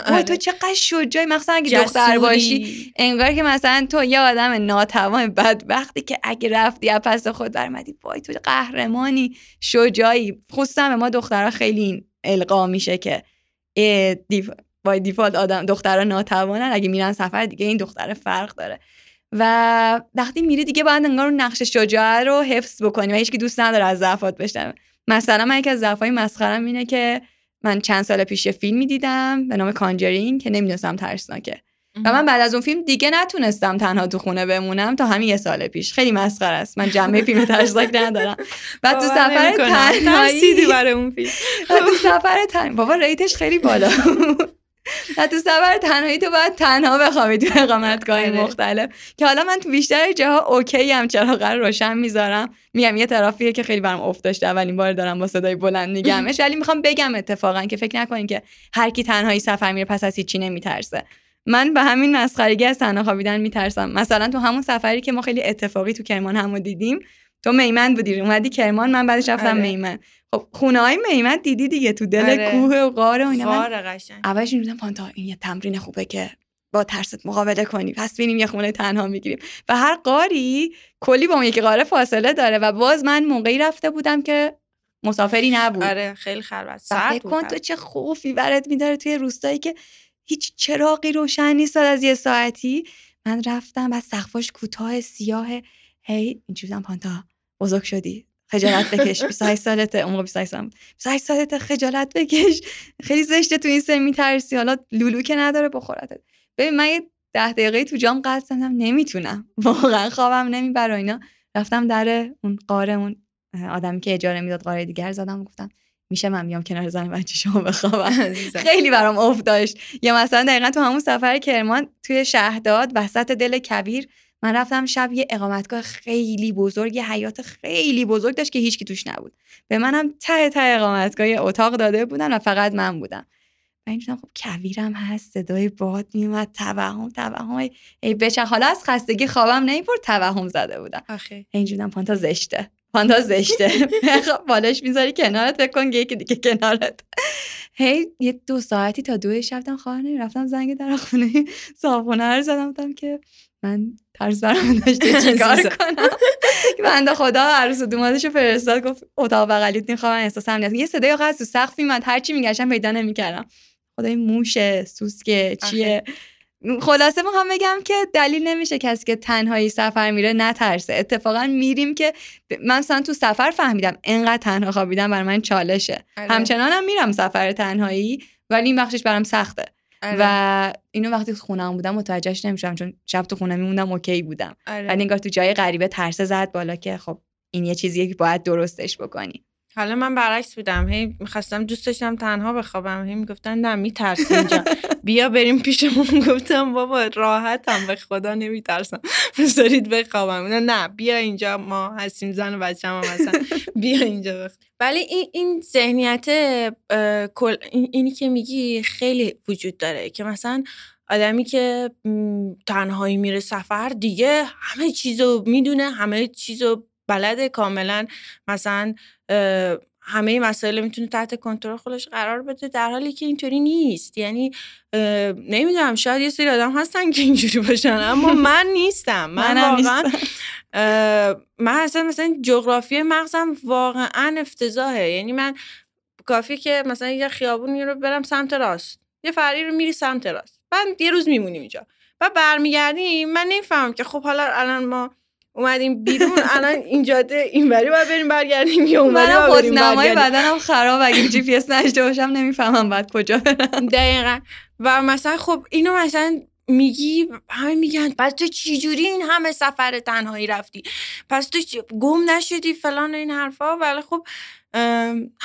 وای تو چقدر شجاعی، مخصوصا اگه دختر باشی، انگار که مثلا تو یه آدم ناتوان بدبختی که اگه رفتی از پس خود برآمدی، وای تو قهرمانی، شجاعی. خصوصا به ما دخترها خیلی این القا میشه که دیف... وای دیفالت آدم دخترها ناتوانن، اگه میرن سفر دیگه این دختر فرق داره، و وقتی میری دیگه باید انگار اون نقش شجاع رو حفظ بکنی و هیچ کی دوست نداره از ضعفات بشنوه. مثلا من یک از ضعفای مسخره‌ام اینه که من چند سال پیش یه فیلمی دیدم به نام کانجرینگ که نمیدونستم ترسناکه و من بعد از اون فیلم دیگه نتونستم تنها تو خونه بمونم تا همین یه سال پیش. خیلی مسخره است، من جنبه فیلم ترسناک ندارم. بعد تو سفر ترسیدی برای اون فیلم. بعد تو سفر تن بابا ریتش خیلی بالا. بعد تو سفر تنهایی تو باید تنها بخوابی تو اقامتگاه‌های مختلف که حالا من تو بیشتر جاها اوکی ام، چراغ رو روشن میذارم. میگم یه ترافیه که خیلی برام افت داشته، اولین بار دارم با صدای بلند میگمش، ولی میخوام بگم اتفاقا که فکر نکنین که هر کی تنهایی سفر میره پس از هیچی نمیترسه. من به همین مسخرگی از تنها خوابیدن میترسم. مثلا تو همون سفری که ما خیلی اتفاقی تو کرمان همو دیدیم، تو میمن بودی اومدی کرمان، من بعدش رفتم آره. میمن. خب خونه‌های میمن دیدی دیگه، تو دل آره. کوه و غار و اینا. غار قشنگ. اولش میگفتم پانتا این یه تمرین خوبه که با ترست مقابله کنی، پس ببینیم یه خونه تنها میگیریم و هر غاری کلی با اون یکی غار فاصله داره. و باز من موقعی رفته بودم که مسافری نبود. آره خیلی خراب ساعت بود. تو چه خوفی برات میداره توی روستایی که هیچ چراغی روشن نیست از یه ساعتی. من رفتم بعد سقفش کوتاه سیاه، هی اینجوریام پانتا بزرگ شدی خجالت بکش، بیست و هشت سالته، عمر بیست و هشت سالم، بیست و هشت سالته خجالت بکش، خیلی زشته تو این سن میترسی، حالا لولو که نداره بخورتت. ببین من یه ده دقیقه تو جام قلط زدم، نمیتونم واقعا، خوابم نمیبره اینا. رفتم در اون قاره، اون آدمی که اجاره میداد قاره دیگر زدم، گفتم میشه من میام کنار زن بچه شما بخوابم. خیلی برام افت داشت. یا مثلا دقیقاً تو همون سفر کرمان توی شهداد وسط دل کویر من رفتم شب، یه اقامتگاه خیلی بزرگ، یه حیات خیلی بزرگ داشت که هیچکی توش نبود. به منم ته ته اقامتگاه یه اتاق داده بودن و فقط من بودم. من اینجوریام خب کویرم هست، صدای باد میومد، توهم توهم ای بچه، حالا از خستگی خوابم نمیبرد، توهم زده بودم. اینجوریام پانتا زشته، پانتا زشته. خب بالش میذاری کنارت، فکر کن یکی دیگه کنارت. هی یه دو ساعتی تا دو شب تا خونه رفتم، زنگ در خونه صاحبخونه زدم، گفتم که من ترس برام داشته چیکار کنم. بنده خدا عروس و دامادشو فرستاد، گفت اتاق بغلیت میخوام، احساس امنیت. یه صدای قص تو سقف میمد، هر چی میگشتم پیدا نمیکردم. خدای موشه، سوسکه، چیه. خلاصه میخوام بگم که دلیل نمیشه کسی که تنهایی سفر میره نترسه. اتفاقا میریم که من مثلا تو سفر فهمیدم انقدر تنها خوابیدن برای من چالشه. همچنانم میرم سفر تنهایی ولی این بخشش برام سخته. آره. و اینو وقتی خونم بودم متوجهش نمیشم، چون شب تو خونه میموندم اوکی بودم. آره. ولی انگار تو جای غریبه ترس زد بالا که خب این یه چیزیه که باید درستش بکنی. حالا من برعکس بودم، هی می‌خواستم دوست داشتم تنها بخوابم، هی میگفتن نه میترسی اینجا، بیا بریم پیشمون. گفتم بابا راحتم، به خدا نمیترسم، بذارید بخوابم. نه نه بیا اینجا، ما هستیم، زن و بچه‌م مثلا، بیا اینجا بخواب. ولی این این ذهنیت اینی که میگی خیلی وجود داره که مثلا آدمی که تنهایی میره سفر دیگه همه چیزو میدونه، همه چیزو بلده کاملا، مثلا همه مسائل میتونه تحت کنترل خودش قرار بده، در حالی که اینطوری نیست. یعنی نمیدونم، شاید یه سری آدم هستن که اینجوری باشن، اما من نیستم. من واقعا من اصلا مثلا جغرافی مغزم واقعا افتضاحه. یعنی من کافی که مثلا یه خیابونی رو برم سمت راست، یه فرعی رو میری سمت راست، بعد یه روز میمونیم اینجا و برمیگردیم. من نمیفهمم که خب حالا الان ما اومدیم بیرون، الان این جاده اینوری باید بریم برگردیم یا اونوری باید بریم برگردیم. منم خودنمای بدنم خراب، اگه جی پی اس نشته باشم نمیفهمم بعد کجا برم. دقیقاً. و مثلا خب اینو مثلا میگی، همه میگن پس تو چجوری این همه سفر تنهایی رفتی، پس تو گم نشدی فلان این حرفا. ولی خب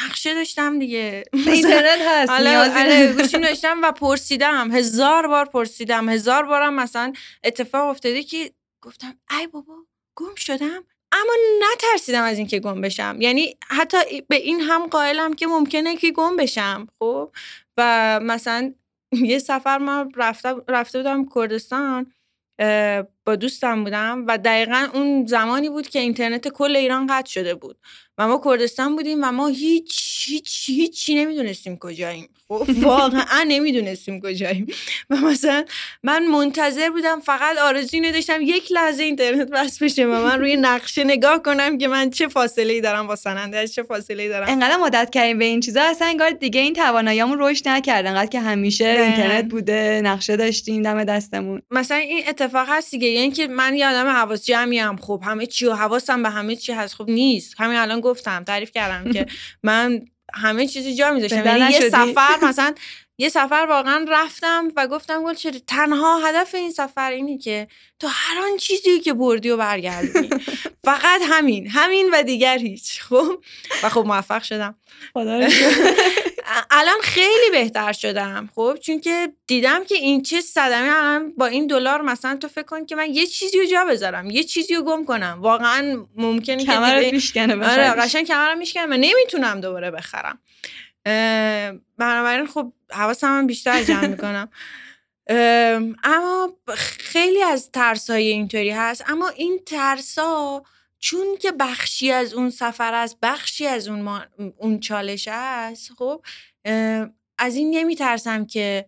نقشه داشتم دیگه، اینترنت هست، نیازی گوشیم داشتم و پرسیدم، هزار بار پرسیدم، هزار بارم مثلا اتفاق افتاده که گفتم ای بابا گم شدم، اما نترسیدم از اینکه گم بشم. یعنی حتی به این هم قائلم که ممکنه که گم بشم. خب و مثلا یه سفر من رفته, رفته بودم کردستان، با دوستم بودم و دقیقا اون زمانی بود که اینترنت کل ایران قطع شده بود و ما کردستان بودیم و ما هیچ هیچ هیچی نمیدونستیم کجاییم. خب واقعا نمیدونستیم کجاییم و مثلا من منتظر بودم، فقط آرزوی نداشتم یک لحظه اینترنت بس بشه و من روی نقشه نگاه کنم که من چه فاصله‌ای دارم با سننده، چه فاصله‌ای دارم. انقدر عادت کردیم به این چیزا، اصلا انگار دیگه این تواناییامون رشد نکرد، انقدر که همیشه اینترنت بوده، نقشه داشتیم دم دستمون. مثلا این اتفاق هست دیگه، یعنی که من یه آدم حواس جمعی‌ام، خب همه چی و حواسم به همه چی هست. خب نیست، همین الان گفتم تعریف کردم که من همه چیزی جا میذاشتم. یعنی یه سفر مثلا یه سفر واقعا رفتم و گفتم گلچهره تنها هدف این سفر اینه که تو هر آن چیزی که بردی و برگردی. فقط همین همین و دیگر هیچ. خب و خب موفق شدم. الان خیلی بهتر شدم خب، چون که دیدم که این چه صدمه. الان با این دلار مثلا تو فکر کن که من یه چیزیو جا بذارم، یه چیزیو گم کنم، واقعا ممکنه کمرم میشکنه بخرم. آره قشنگ کمرم میشکنه، من نمیتونم دوباره بخرم. بنابراین خب حواسم بیشتر جمع میکنم. اما خیلی از ترسای اینطوری هست. اما این ترسا چون که بخشی از اون سفر است، بخشی از اون ما... اون چالش است. خب از این نمیترسم که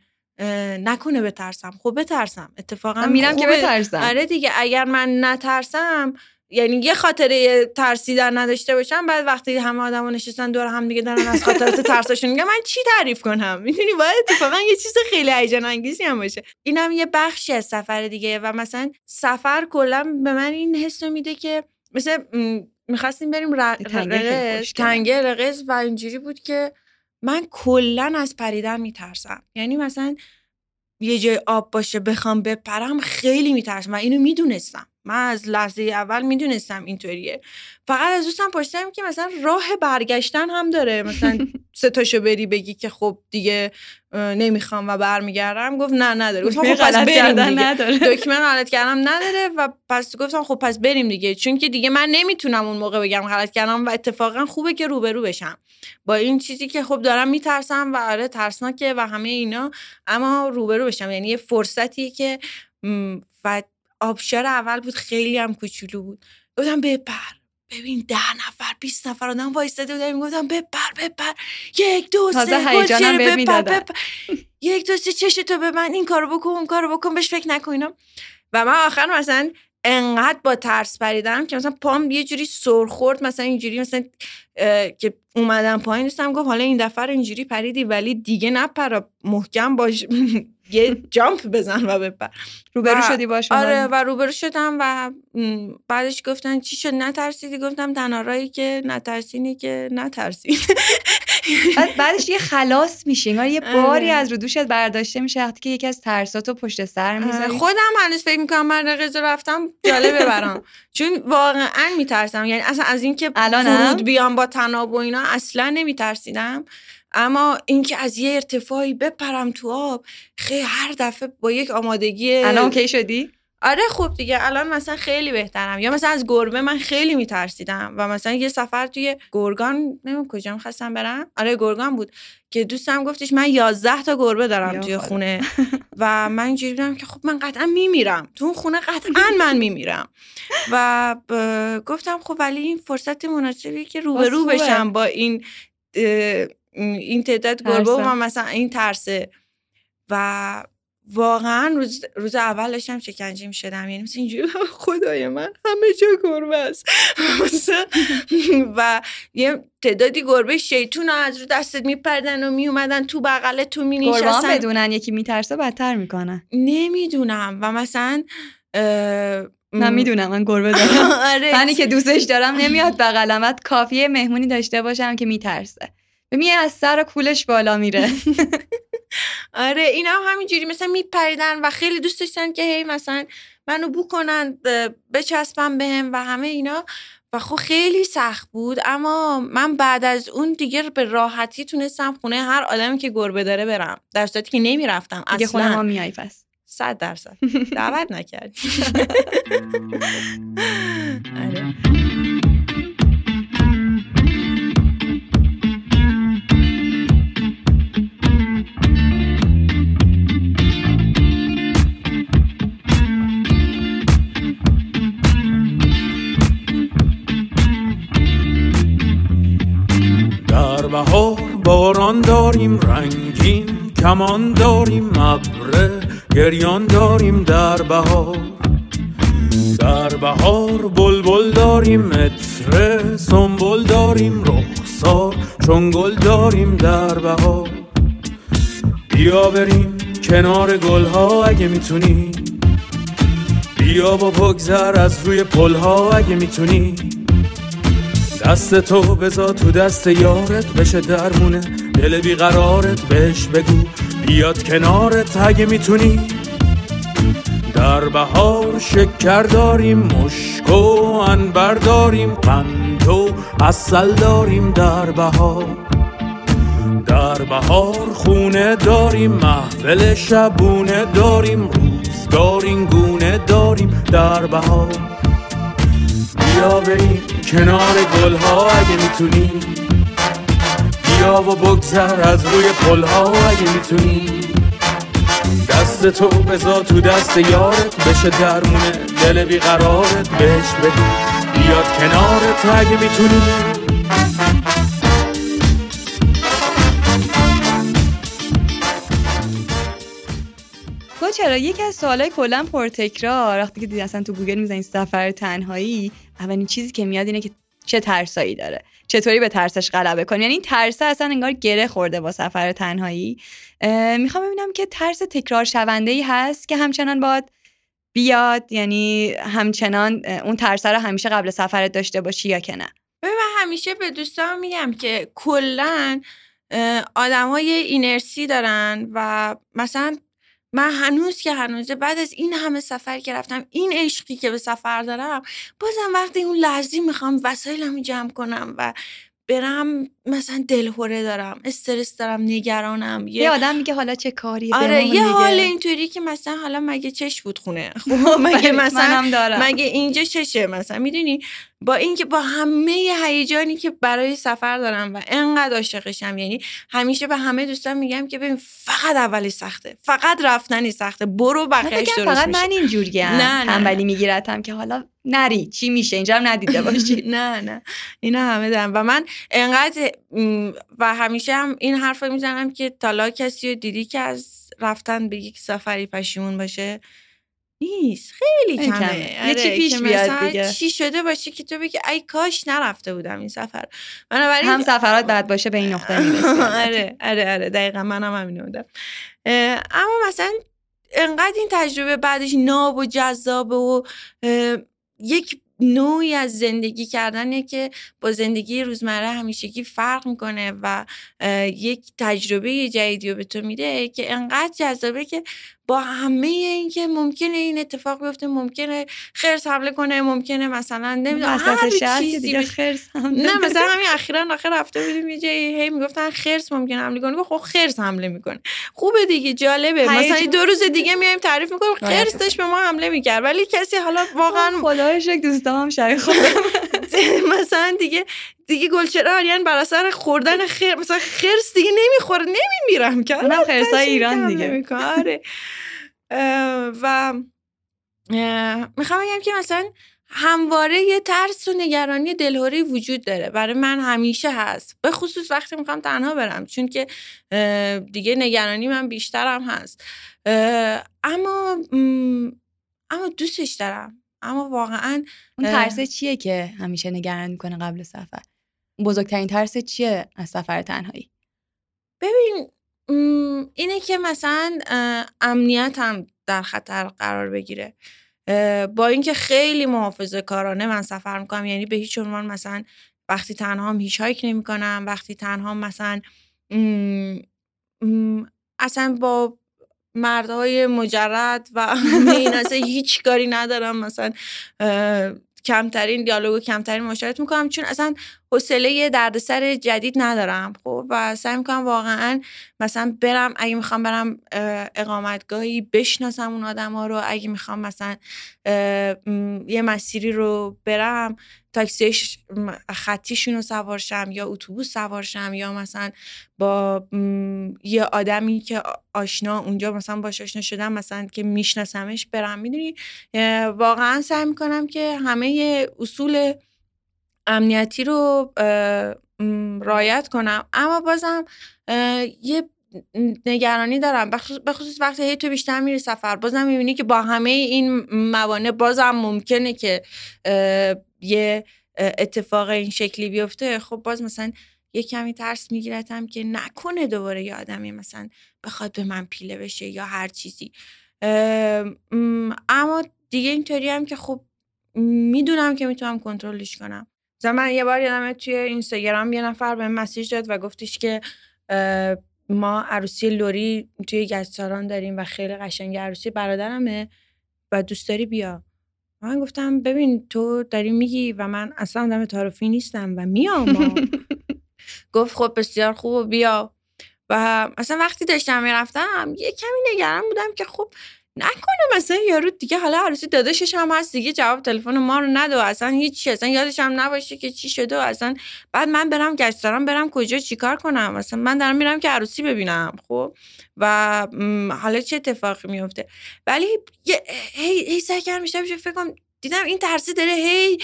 نکنه بترسم. خب بترسم اتفاقا میرم که بترسم. آره دیگه، اگر من نترسم، یعنی یه خاطره ترسیدن نداشته باشم، بعد وقتی همه آدم‌ها نشستن دور هم دیگه دارن از خاطرات ترسشون میگن، من چی تعریف کنم؟ میدونی باید اتفاقا یه چیز خیلی هیجان انگیزی هم باشه. اینم یه بخشی از سفر دیگه. و مثلا سفر کلا به من این حسو میده که مثلا میخواستیم بریم رغز، تنگه رغز، و اینجوری بود که من کلا از پریدن میترسم. یعنی مثلا یه جای آب باشه بخوام بپرم خیلی میترسم و اینو میدونستم. من از لحظه اول میدونستم اینطوریه. فقط از دوستم پرسیدم که مثلا راه برگشتن هم داره، مثلا سه تاشو بری بگی که خب دیگه نمیخوام و برمیگردم؟ گفت نه نداره. گفتم خب پس بریم دیگه. دکمه غلط کردم نداره و پس گفتم خب پس بریم دیگه، چون که دیگه من نمیتونم اون موقع بگم غلط کردم و اتفاقا خوبه که روبرو بشم با این چیزی که خب دارم میترسم و آره ترسناکه و همه اینا، اما روبرو بشم. یعنی یه فرصتیه که و آبشار اول بود، خیلی هم کوچولو بود. گفتم بپر، ببین ده نفر بیست نفر آدم وایساده بودن، میگفتم بپر بپر، یک دو سه گلچهره بپر بپر، یک دو سه چشتو ببند، این کارو بکن اون کارو بکن، بهش فکر نکن اینا. و من آخر مثلا انقدر با ترس پریدم که مثلا پام یه جوری سر خورد، مثلا اینجوری مثلا که اومدم پایین دستم گفت حالا این دفعه اینجوری پریدی ولی دیگه نپر، محکم باش، یه جامپ بزن و بپر. روبرو شدی باش؟ آره و روبرو شدم و بعدش گفتن چی شد نترسیدی؟ گفتم تنارایی که نترسینی که نترسید. بعدش یه خلاص میشین، یه باری از رو دوشت برداشته میشه وقتی که یکی از ترساتو پشت سر میذاری. خودم هنوز فکر میکنم من رغز رفتم جالب ببرم، چون واقعا میترسم. یعنی اصلا از اینکه فرود بیام با تناب و اینا اصلا نمیترسیدم، اما اینکه از یه ارتفاعی بپرم تو آب خیلی هر دفعه با یک آمادگی. الان اوکی شدی؟ آره خب دیگه الان مثلا خیلی بهترم. یا مثلا از گربه من خیلی میترسیدم و مثلا یه سفر توی گرگان، نمیدونم کجا می‌خواستم برم، آره گرگان بود، که دوستم گفتش من یازده تا گربه دارم توی خونه و من اینجوری بودم که خب من قطعا میمیرم تو اون خونه، قطعا من میمیرم. و گفتم خب ولی این فرصت مناسبی که روبرو بشم با این این تعداد گربه و مثلا این ترسه. و واقعا روز روز اول داشتم شکنجه می شدم، یعنی مثلا اینجوری خدای من همه جا گربه است. و یه تعدادی گربه شیطون ها از رو دستت میپردن و میومدن تو بغل تو می نشستن. گربه هم بدونن یکی میترسه بدتر میکنن. نمیدونم. و مثلا من میدونم من گربه دارم. آره. منی که دوستش دارم نمیاد بغلمت، کافیه مهمونی داشته باشم که میترسه، میه از سر کولش بالا میره. آره اینا هم همینجوری مثلا میپریدن و خیلی دوست داشتن که هی مثلا منو بو کنن بچسبن بهم و همه اینا. و خب خیلی سخت بود، اما من بعد از اون دیگه به راحتی تونستم خونه هر آدمی که گربه داره برم، در صورتی که نمیرفتم اصلا. دیگه خونه ما میای پس صد درصد دعوت نکردی. آره بهار باران داریم، رنگین کمان داریم، ابر گریان داریم. در بهار در بهار بلبل داریم، عطر سنبل داریم، رخسار چون گل داریم. در بهار بیا بریم کنار گلها اگه میتونی، بیا با بگذر از روی پلها اگه میتونی. دست تو بذار تو دست یارت بشه درمونه، دل بیقرارت بهش بگو بیاد کنارت، اگه میتونی در بهار شکر داریم، مشک و عنبر داریم، قند و عسل داریم، در بهار در بهار خونه داریم، محفل شبونه داریم، روزگار این گونه داریم، در بهار بیا بریم کنار گلها اگه میتونی، بیا و بگذر از روی پلها اگه میتونی، دست تو بذار تو دست یارت بشه درمونه، دل بیقرارت بهش بگو بیاد کنارت، اگه میتونی چرا. یکی از سوالای کلا پرتکرار وقتی که دیدی اصلا تو گوگل میزنی سفر تنهایی، اولین چیزی که میاد اینه که چه ترسایی داره، چطوری به ترسش غلبه کنی. یعنی این ترس اصلا انگار گره خورده با سفر تنهایی. میخوام ببینم که ترس تکرار شونده‌ای هست که همچنان باید بیاد، یعنی همچنان اون ترس رو همیشه قبل سفرت داشته باشی یا که نه. ببین من همیشه به دوستام میگم که کلا آدمای اینرسی دارن و مثلا من هنوز که هنوزه بعد از این همه سفر که رفتم، این عشقی که به سفر دارم، بازم وقتی اون لحظه میخوام وسایلمو جمع کنم و برم، مثلا دلهوره دارم، استرس دارم، نگرانم. یه آدم میگه حالا چه کاری؟ آره یه حال اینطوری که مثلا حالا مگه چش بود خونه، خب مگه مثلا مگه اینجا چشه، مثلا میدونی، با اینکه با همه هیجانی که برای سفر دارم و انقدر عاشقشم، یعنی همیشه به همه دوستان میگم که ببین فقط اولی سخته، فقط رفتنی سخته، برو بقیه‌اش درست میشه. فقط من اینجوریم تنبلی میگیرتم که حالا نری چی میشه، اینجا هم ندیده باشی. نه نه اینا همه دارم و من انقدر و همیشه هم این حرفو میزنم که تالا کسی رو دیدی که از رفتن به یک سفری پشیمون باشه؟ نیست، خیلی کمه. یه چی پیش بیاد دیگه، چی شده باشه که تو بگی ای کاش نرفته بودم این سفر. بنابراین هم سفرات بعد باشه به این نقطه میرسیم. آره آره آره دقیقاً منم همین بودم. اما مثلا انقدر این تجربه بعدش ناب و جذاب و یک نوعی از زندگی کردنه که با زندگی روزمره همیشگی فرق میکنه و یک تجربه جدیدی رو به تو میده که انقدر جذابه که با همه این که ممکنه این اتفاق بیفته، ممکنه خرس حمله کنه، ممکنه مثلا نمیدونم هر چیزی بشه. خرس حمله نه مثلا همین اخیراً آخر رفته بودیم یه جایی، هی میگفتن خرس ممکنه حمله کنه، خب خرس حمله میکنه، خوبه دیگه، جالبه. مثلا دو روز دیگه میایم تعریف میکنیم خرس داشت به ما حمله میکرد، ولی کسی حالا واقعا خدای شکر دوستام شریک خوب مثلا دیگه دیگه گلچهره آریان بر اثر خوردن خرس مثلا خرس دیگه نمیخوره، نمیمیرم که اونم خرسای ایران دیگه میکنه. و میخوام بگم که مثلا همواره یه ترس و نگرانی دلهوری وجود داره، برای من همیشه هست، به خصوص وقتی میخوام تنها برم، چون که دیگه نگرانی من بیشترم هست. اما اما دوستش دارم. اما واقعا اون ترس چیه که همیشه نگران میکنه قبل سفر؟ بزرگترین ترس چیه از سفر تنهایی؟ ببین اینه که مثلا امنیتم در خطر قرار بگیره. با اینکه خیلی محافظه کارانه من سفر میکنم، یعنی به هیچ عنوان مثلا وقتی تنهام هیچ هایک نمی کنم، وقتی تنهام مثلا اصلا با مردهای مجرد و این اصلا هیچ کاری ندارم، مثلا کمترین دیالوگو کمترین مشارکت میکنم، چون اصلا حوصله دردسر جدید ندارم. خب و سعی میکنم واقعا مثلا برم، اگه میخوام برم اقامتگاهی بشناسم اون آدما رو، اگه میخوام مثلا یه مسیری رو برم تاکسی خطیشون رو سوارشم یا اتوبوس سوارشم یا مثلا با یه آدمی که آشنا اونجا مثلا باش آشنا شدم مثلا که میشناسمش برم. میدونی واقعا سعی میکنم که همه اصول امنیتی رو رعایت کنم، اما بازم یه نگرانی دارم، به خصوص وقتی هی تو بیشتر میری سفر، بازم میبینی که با همه این موانع بازم ممکنه که یه اتفاق این شکلی بیفته. خب باز مثلا یه کمی ترس میگیرتم که نکنه دوباره یه آدمی مثلا بخواد به من پیله بشه یا هر چیزی. اما دیگه اینطوری هم که خب میدونم که میتونم کنترلش کنم. مثلا من یه بار یادمه توی اینستاگرام یه نفر بهم مسیج داد و گفتش که ما عروسی لوری توی گچساران داریم و خیلی قشنگ، عروسی برادرمه و دوست داری بیا. من گفتم ببین تو داری میگی و من اصلا آدم تعارفی نیستم و میام. گفت خب بسیار خوب بیا. و مثلا وقتی داشتم میرفتم یه کمی نگران بودم که خب نکنه مثلا یارو دیگه حالا عروسی داداشش هم هست دیگه جواب تلفن ما رو نده و اصلا هیچ چی، اصلا یادش هم نباشه که چی شده و اصلا بعد من برم گشتارم، برم کجا چیکار کنم، اصلا من دارم میرم که عروسی ببینم خب و حالا چه اتفاقی میفته. ولی هی هی سعی کردم بیشتر فکر کنم، دیدم این ترسی داره هی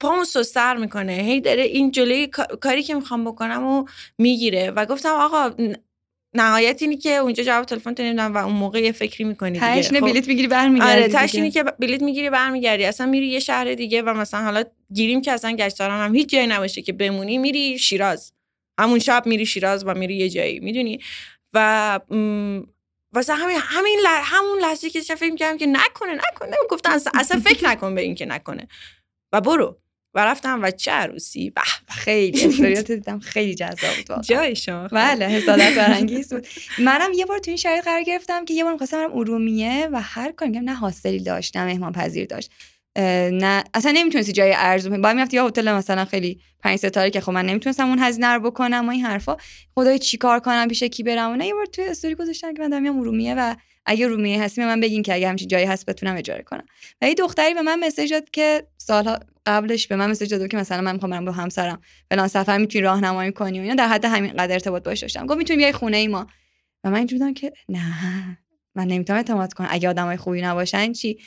پامو سستر میکنه، هی داره این جلوی کاری که میخوام بکنم و میگیره و گفتم آقا نهایت اینی که اونجا جواب تلفن تو نمیدونم و اون موقع یه فکری میکنی دیگه. تشنه خب... بلیت میگیری برمیگردی. آره تشنه اینی که بلیت میگیری برمیگردی، اصلا میری یه شهر دیگه و مثلا حالا گیریم که اصلا گشتاران هم هیچ جایی نباشه که بمونی، میری شیراز، همون شب میری شیراز و میری یه جایی میدونی. و واسه همین همین ل... همون لحظه که فکر می‌کردم که نکنه نکنه گفتم اصلا, اصلا فکر نکن به این که نکنه و برو. و رفتم و چه عروسی، به خیلی استوریات دیدم، خیلی جذاب بود واقعا. جای شما بله، حسادت برانگیز بود. منم یه بار تو این شرایط قرار گرفتم که یه بار می‌خواستم برم ارومیه و هر کاری می‌گم نه هاستلی داشت نه مهمان پذیر داشت، نه اصلا نمیتونستی جای ارزو باید میرفتی یا هتل مثلا خیلی پنج ستاره که خب من نمیتونستم اون هزینه رو بکنم و این حرفا. خدای چیکار کنم، پیش کی برم؟ اون یه بار توی استوری گذاشتم که من دارم میام ارومیه و اگه ارومیه هستیم من بگین که اگه همچین جایی هست بتونم اجاره کنم. و این دختری به من مسیج داد که سالها قبلش به من مسیج داد که مثلا من میخوام برم با همسرم فلان سفر، میتونی راهنمایی کنی و اینا، در حد همین قدر ارتباط باش داشتم. گفت میتونی بیای خونه ای ما و من اینجوری بودم که نه من نمیتونم اعتماد کنم، اگه آدمای خوبی نباشن چی.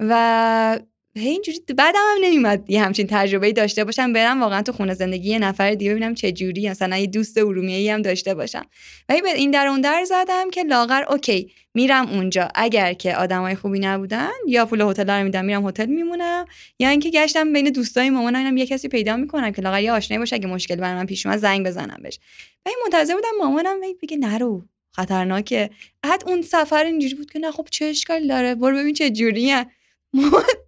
و هی اینجوری بعدم هم نمیاد یه همچین تجربه‌ای داشته باشم، برم واقعا تو خونه زندگی یه نفر دیگه ببینم چه جوری، مثلا یه دوست ارومیه‌ای هم داشته باشم. و این این در اون در زدم که لاغر اوکی میرم اونجا، اگر که آدمای خوبی نبودن یا پول هتل رو میدم میرم هتل میمونم، یا اینکه گشتم بین دوستای مامان اینم یه کسی پیدا میکنم که لاغر یا آشنایی باشه، اگه مشکل برام پیش اومد زنگ بزنم بهش. و این منتظر بودم مامانم بگه نرو خطرناکه. حد اون سفر اینجوری بود که نه خب چه اشکالی داره، برو ببین چه جوریه.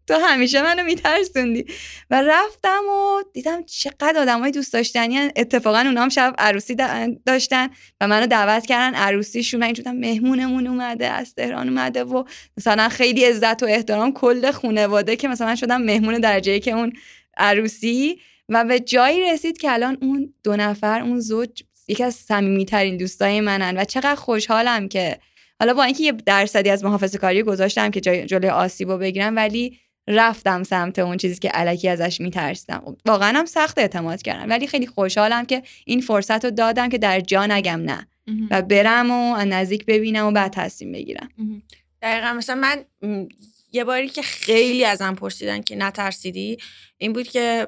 تو همیشه منو میترسوندی. و رفتم و دیدم چقدر آدمای دوست داشتنی، اتفاقا اونا هم شب عروسی داشتن و منو دعوت کردن عروسیشون. من اینجوریام مهمونمون اومده از تهران اومده و مثلا خیلی عزت و احترام کل خانواده که مثلا شدم مهمون درجه ای که اون عروسی. و به جایی رسید که الان اون دو نفر اون زوج یکی از صمیمیترین دوستای منن و چقدر خوشحالم که حالا با اینکه یه درصدی از محافظه کاری گذاشتم که جلوی آسیبو بگیرم، ولی رفتم سمت اون چیزی که الکی ازش میترسیدم. واقعا هم سخت اعتماد کردم، ولی خیلی خوشحالم که این فرصت رو دادم که در جا نگم نه و برم و نزدیک ببینم و بعد تصمیم بگیرم. دقیقا مثلا من یه باری که خیلی ازم پرسیدن که نترسیدی، این بود که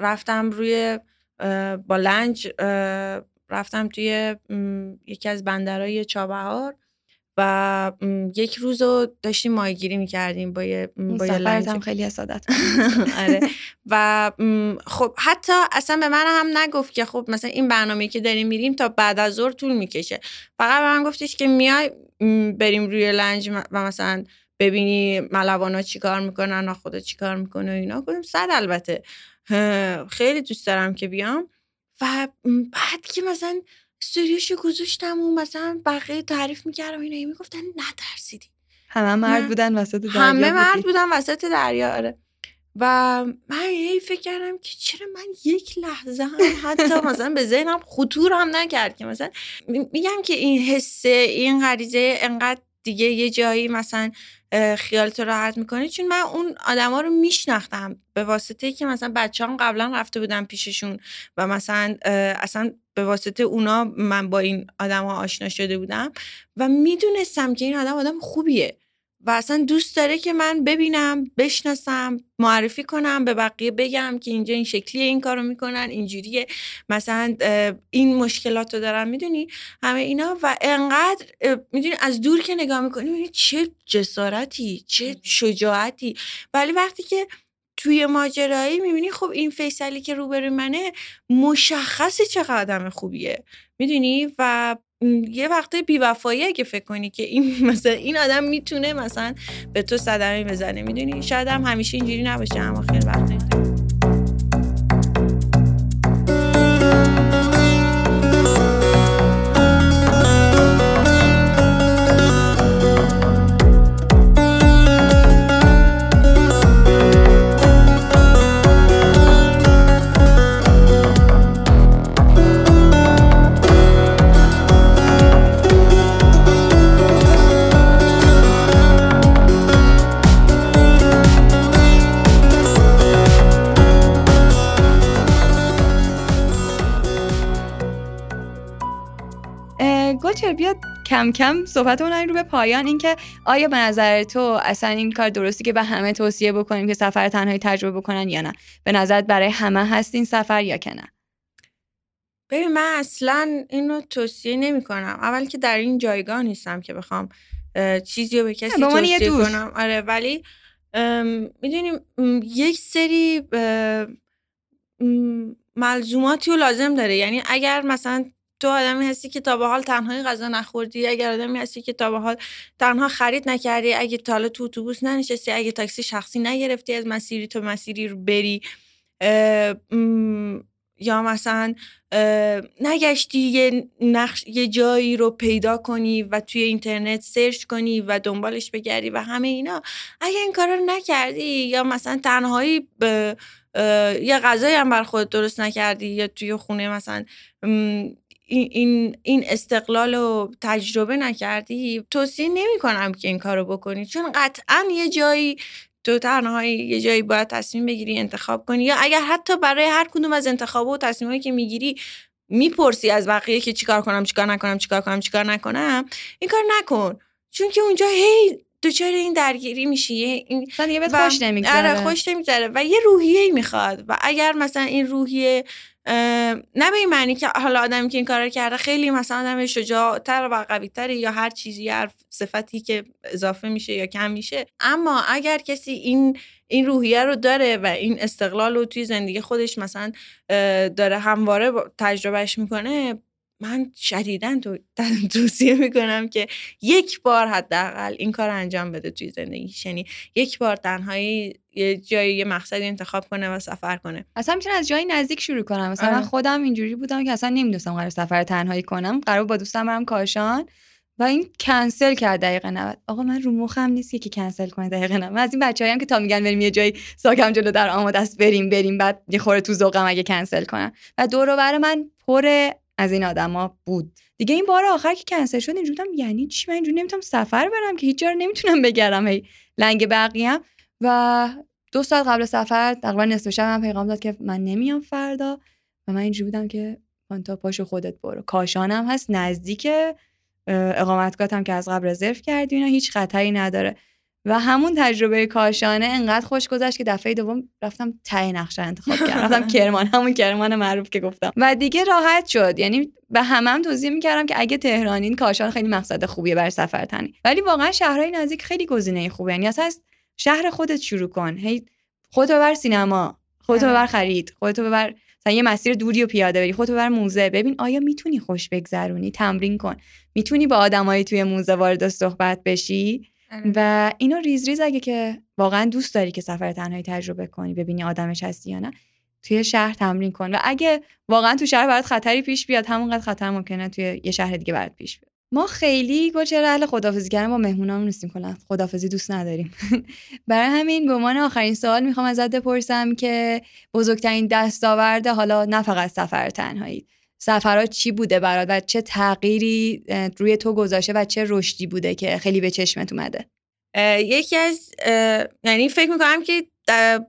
رفتم روی با لنج رفتم توی یکی از بندرهای چابهار و یک روز رو داشتیم ماهیگیری میکردیم با یه سفرت هم خیلی حسادت. آره و خب حتی اصلا به من هم نگفت که خب مثلا این برنامه‌ای که داریم میریم تا بعد از ظهر طول میکشه، فقط به من گفتش که میای بریم روی لنج و مثلا ببینی ملوانا چی کار میکنن و خدا چی کار میکنه و اینا. گفتم صد البته خیلی دوست دارم که بیام. و بعد که مثلا استوریوشو گذاشتم و مثلا بقیه تعریف میکردم اینا میگفتن نترسیدی، همه مرد بودن وسط دریا، همه مرد بودن وسط دریا. آره و من هی فکر کردم که چرا من یک لحظه هم حتی مثلا به ذهنم خطور هم نکرد که مثلا میگم که این حسه این غریزه انقدر دیگه یه جایی مثلا خیالت راحت میکنه، چون من اون آدما رو میشناختم به واسطه که مثلا بچه‌ام قبلا رفته بودم پیششون و مثلا اصلا به واسطه اونا من با این آدما آشنا شده بودم و میدونستم که این آدم آدم خوبیه و اصلا دوست داره که من ببینم بشناسم معرفی کنم به بقیه بگم که اینجا این شکلیه، این کارو میکنن، اینجوریه، مثلا این مشکلات رو دارن، میدونی همه اینا. و انقدر میدونی از دور که نگاه میکنی میبینی چه جسارتی چه شجاعتی، ولی وقتی که توی ماجرایی میبینی خب این فیصلی که روبروی منه مشخصه چقدر آدم خوبیه میدونی. و یه وقته بی‌وفایی اگه فکر کنی که این مثلا این آدم میتونه مثلا به تو صدمه بزنه میدونی، شاید هم همیشه اینجوری نباشه اما خیلی وقته. گلچهره بیا کم کم صحبتمون رو به پایان، اینکه آیا به نظر تو اصلا این کار درستی که به همه توصیه بکنیم که سفر تنهایی تجربه بکنن یا نه؟ به نظرت برای همه هست این سفر یا که نه؟ ببین من اصلا اینو توصیه نمی کنم. اول که در این جایگاه نیستم که بخوام چیزی رو به کسی توصیه کنم. آره ولی میدونیم یک سری ملزوماتی رو لازم داره. یعنی اگر مثلا تو آدمی هستی که تا به حال تنهایی غذا نخوردی، اگر آدمی هستی که تا به حال تنها خرید نکردی، اگه تا حالا تو اتوبوس ننشستی، اگه تاکسی شخصی نگرفتی از مسیری تو مسیری رو بری، یا مثلا نگشتی یه نقش یه جایی رو پیدا کنی و توی اینترنت سرچ کنی و دنبالش بگردی و همه اینا، اگه این کارا رو نکردی یا مثلا تنهایی یه غذایی هم بر خودت درست نکردی یا توی خونه مثلا این این استقلال رو تجربه نکردی، توصیه نمی کنم که این کارو بکنی، چون قطعا یه جایی تو تنهایی یه جایی باید تصمیم بگیری، انتخاب کنی، یا اگر حتی برای هر کدوم از انتخابات و تصمیمایی که میگیری میپرسی از بقیه که چیکار کنم چیکار نکنم چیکار کنم چیکار نکنم، این کار نکن، چون که اونجا هی دوچاره این درگیری میشی، این دیگه بهت خوش نمیگذره. آره خوش نمیگذره و یه روحیه‌ای میخواد و اگر مثلا این روحیه نه به این معنی که حالا آدمی که این کارو کرده خیلی مثلا آدم شجاع‌تر و قوی‌تر یا هر چیزی هر صفتی که اضافه میشه یا کم میشه، اما اگر کسی این این روحیه رو داره و این استقلال رو توی زندگی خودش مثلا داره همواره تجربهش میکنه، من شدیداً توصیه میکنم که یک بار حداقل این کار انجام بده توی زندگیش. یعنی یک بار تنهایی یه جایی یه مقصدی انتخاب کنه و سفر کنه. اصلا میتونم از جایی نزدیک شروع کنم. مثلا من خودم اینجوری بودم که اصلا نمیدونستم قرار سفر تنهایی کنم، قرار با دوستم برم کاشان و این کنسل کرد دقیقه نود. آقا من رو مخم نیست که کنسل کنه دقیقه نود. از این بچه‌هایم که تا میگن بریم یه جایی ساکم جلو در آماده است بریم بریم بعد یه خورده تو ذوقم اگه کنسل کنن. و دور و بر من پر از این آدما بود. دیگه این بار آخر که کنسل شد اینجوری بودم یعنی چی، من اینجوری نمیتونم سفر برم که، هیچ جا رو نمیتونم بگردم، هی لنگ بقیه‌ام. و دو ساعت قبل سفر تقریبا نصف شب من پیغام داد که من نمیام فردا و من اینجوری بودم که آنتا پاشو خودت برو. کاشانم هست نزدیک، اقامتگاهتم که از قبل رزرو کردی، اینا هیچ خطری نداره. و همون تجربه کاشانه انقدر خوش گذشت که دفعه دوم رفتم ته نقشه انتخاب کردم، رفتم کرمان، همون کرمان معروف که گفتم، و دیگه راحت شد. یعنی به همم توضیح میکردم که اگه تهرانین کاشان خیلی مقصد خوبیه برای سفر تنی، ولی واقعا شهرهای نزدیک خیلی گزینه خوبه. یعنی اصلا از شهر خودت شروع کن، هی خودتو ببر سینما، خودتو ببر خرید، خودتو ببر مثلا یه مسیر دوری و پیاده بری، خودتو ببر موزه، ببین آیا میتونی خوش بگذرونی، تمرین کن، میتونی با آدمایی توی موزه وارد صحبت بشی. و اینو ریز ریز اگه که واقعا دوست داری که سفر تنهایی تجربه کنی، ببینی آدمش هستی یا نه، توی شهر تمرین کن و اگه واقعا تو شهر برات خطری پیش بیاد همونقدر خطر ممکنه توی یه شهر دیگه برات پیش بیاد. ما خیلی گلچهره اهل خداحافظی کردن با مهمونامون نیستیم، کلا خداحافظی دوست نداریم. برای همین به عنوان آخرین سوال میخوام ازت بپرسم که بزرگترین دستاورد، حالا نه فقط سفر تنهایی، سفرات چی بوده برات و چه تغییری روی تو گذاشته و چه رشدی بوده که خیلی به چشمت اومده؟ یکی از یعنی فکر میکنم که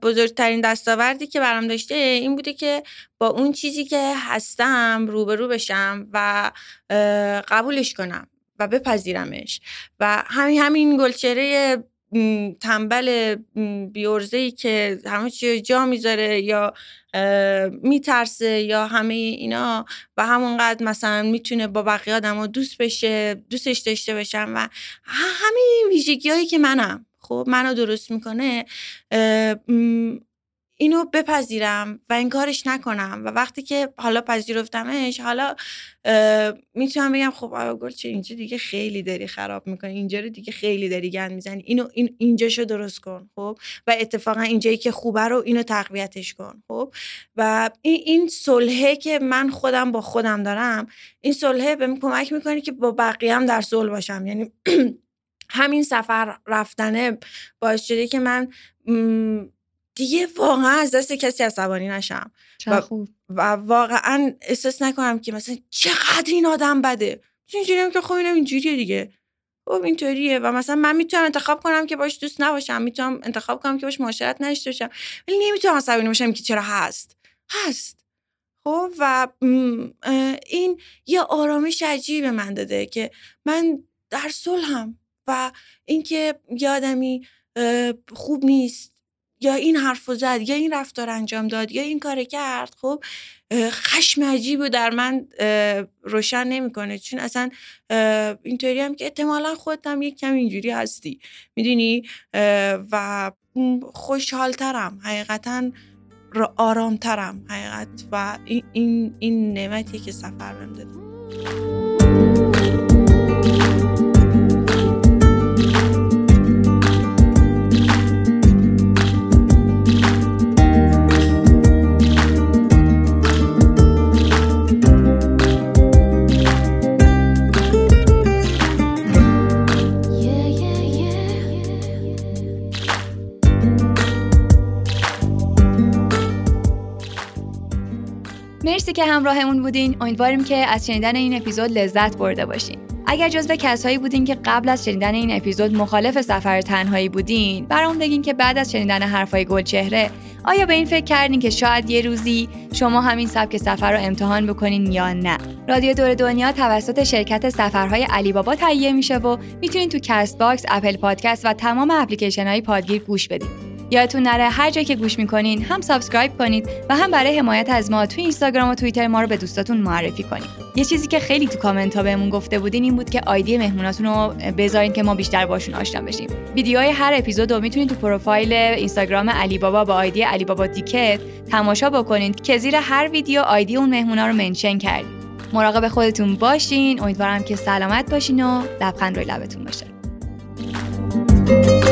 بزرگترین دستاوردی که برام داشته این بوده که با اون چیزی که هستم روبرو بشم و قبولش کنم و بپذیرمش. و همین همین گلچهره تنبل بیورزهی که همه چی جا میذاره یا میترسه یا همه اینا و همونقدر مثلا میتونه با بقیه آدما دوست بشه، دوستش داشته بشم و همه ویژگی هایی که منم خب منو درست میکنه اینو بپذیرم و انکارش نکنم. و وقتی که حالا پذیرفتمش، حالا میتونم بگم خب گلچه اینجا دیگه خیلی داری خراب میکنی، اینجا رو دیگه خیلی داری گند میزنی، اینو این اینجاشو درست کن خب، و اتفاقا اینجایی که خوبه رو اینو تقویتش کن خب. و این این صلحه که من خودم با خودم دارم، این صلحه بهم کمک میکنه که با بقیه‌ام در صلح باشم. یعنی همین سفر رفتنه باعث شده که من دیگه واقعا از دست کسی عصبانی نشم و, و واقعا احساس نکنم که مثلا چقدر این آدم بده، اینجوریم که خب اینم اینجوریه دیگه، خب اینطوریه و مثلا من میتونم انتخاب کنم که باش دوست نباشم، میتونم انتخاب کنم که باش معاشرت نشته باشم، ولی نمیتونم عصبانی باشم که چرا هست هست خب و این یه آرامش عجیب من داده که من در صلحم و اینکه یه آدمی خوب نیست یا این حرفو زد یا این رفتار انجام داد یا این کار کرد، خب خشم عجیبو در من روشن نمیکنه، چون اصلا اینطوری هم که احتمالا خودم یک کم اینجوری هستی، میدونی، و خوشحالترم حقیقتا، آرامترم حقیقت، و این این نعمتیه که سفر بهم داده. مرسی که همراهمون بودین. امیدواریم که از شنیدن این اپیزود لذت برده باشین. اگر جزو کسایی بودین که قبل از شنیدن این اپیزود مخالف سفر تنهایی بودین، برامون بگین که بعد از شنیدن حرفای گلچهره آیا به این فکر کردین که شاید یه روزی شما همین سبک سفر رو امتحان بکنین یا نه. رادیو دور دنیا توسط شرکت سفرهای علی بابا تهیه میشه و میتونین تو کست باکس، اپل پادکست و تمام اپلیکیشن‌های پادگیر گوش بدین. یادتون نره هر جا که گوش میکنین هم سابسکرایب کنید و هم برای حمایت از ما تو اینستاگرام و توییتر ما رو به دوستاتون معرفی کنید. یه چیزی که خیلی تو کامنت ها بهمون گفته بودین این بود که آیدی مهموناتون رو بذارین که ما بیشتر باشون آشنا بشیم. ویدیوهای هر اپیزود رو میتونید تو پروفایل اینستاگرام علی بابا با آیدی علی بابا دیکت تماشا بکنید که زیر هر ویدیو آیدی اون مهمونا رو منشن کردیم. مراقب خودتون باشین. امیدوارم که سلامت باشین و لبخند روی لبتون باشه.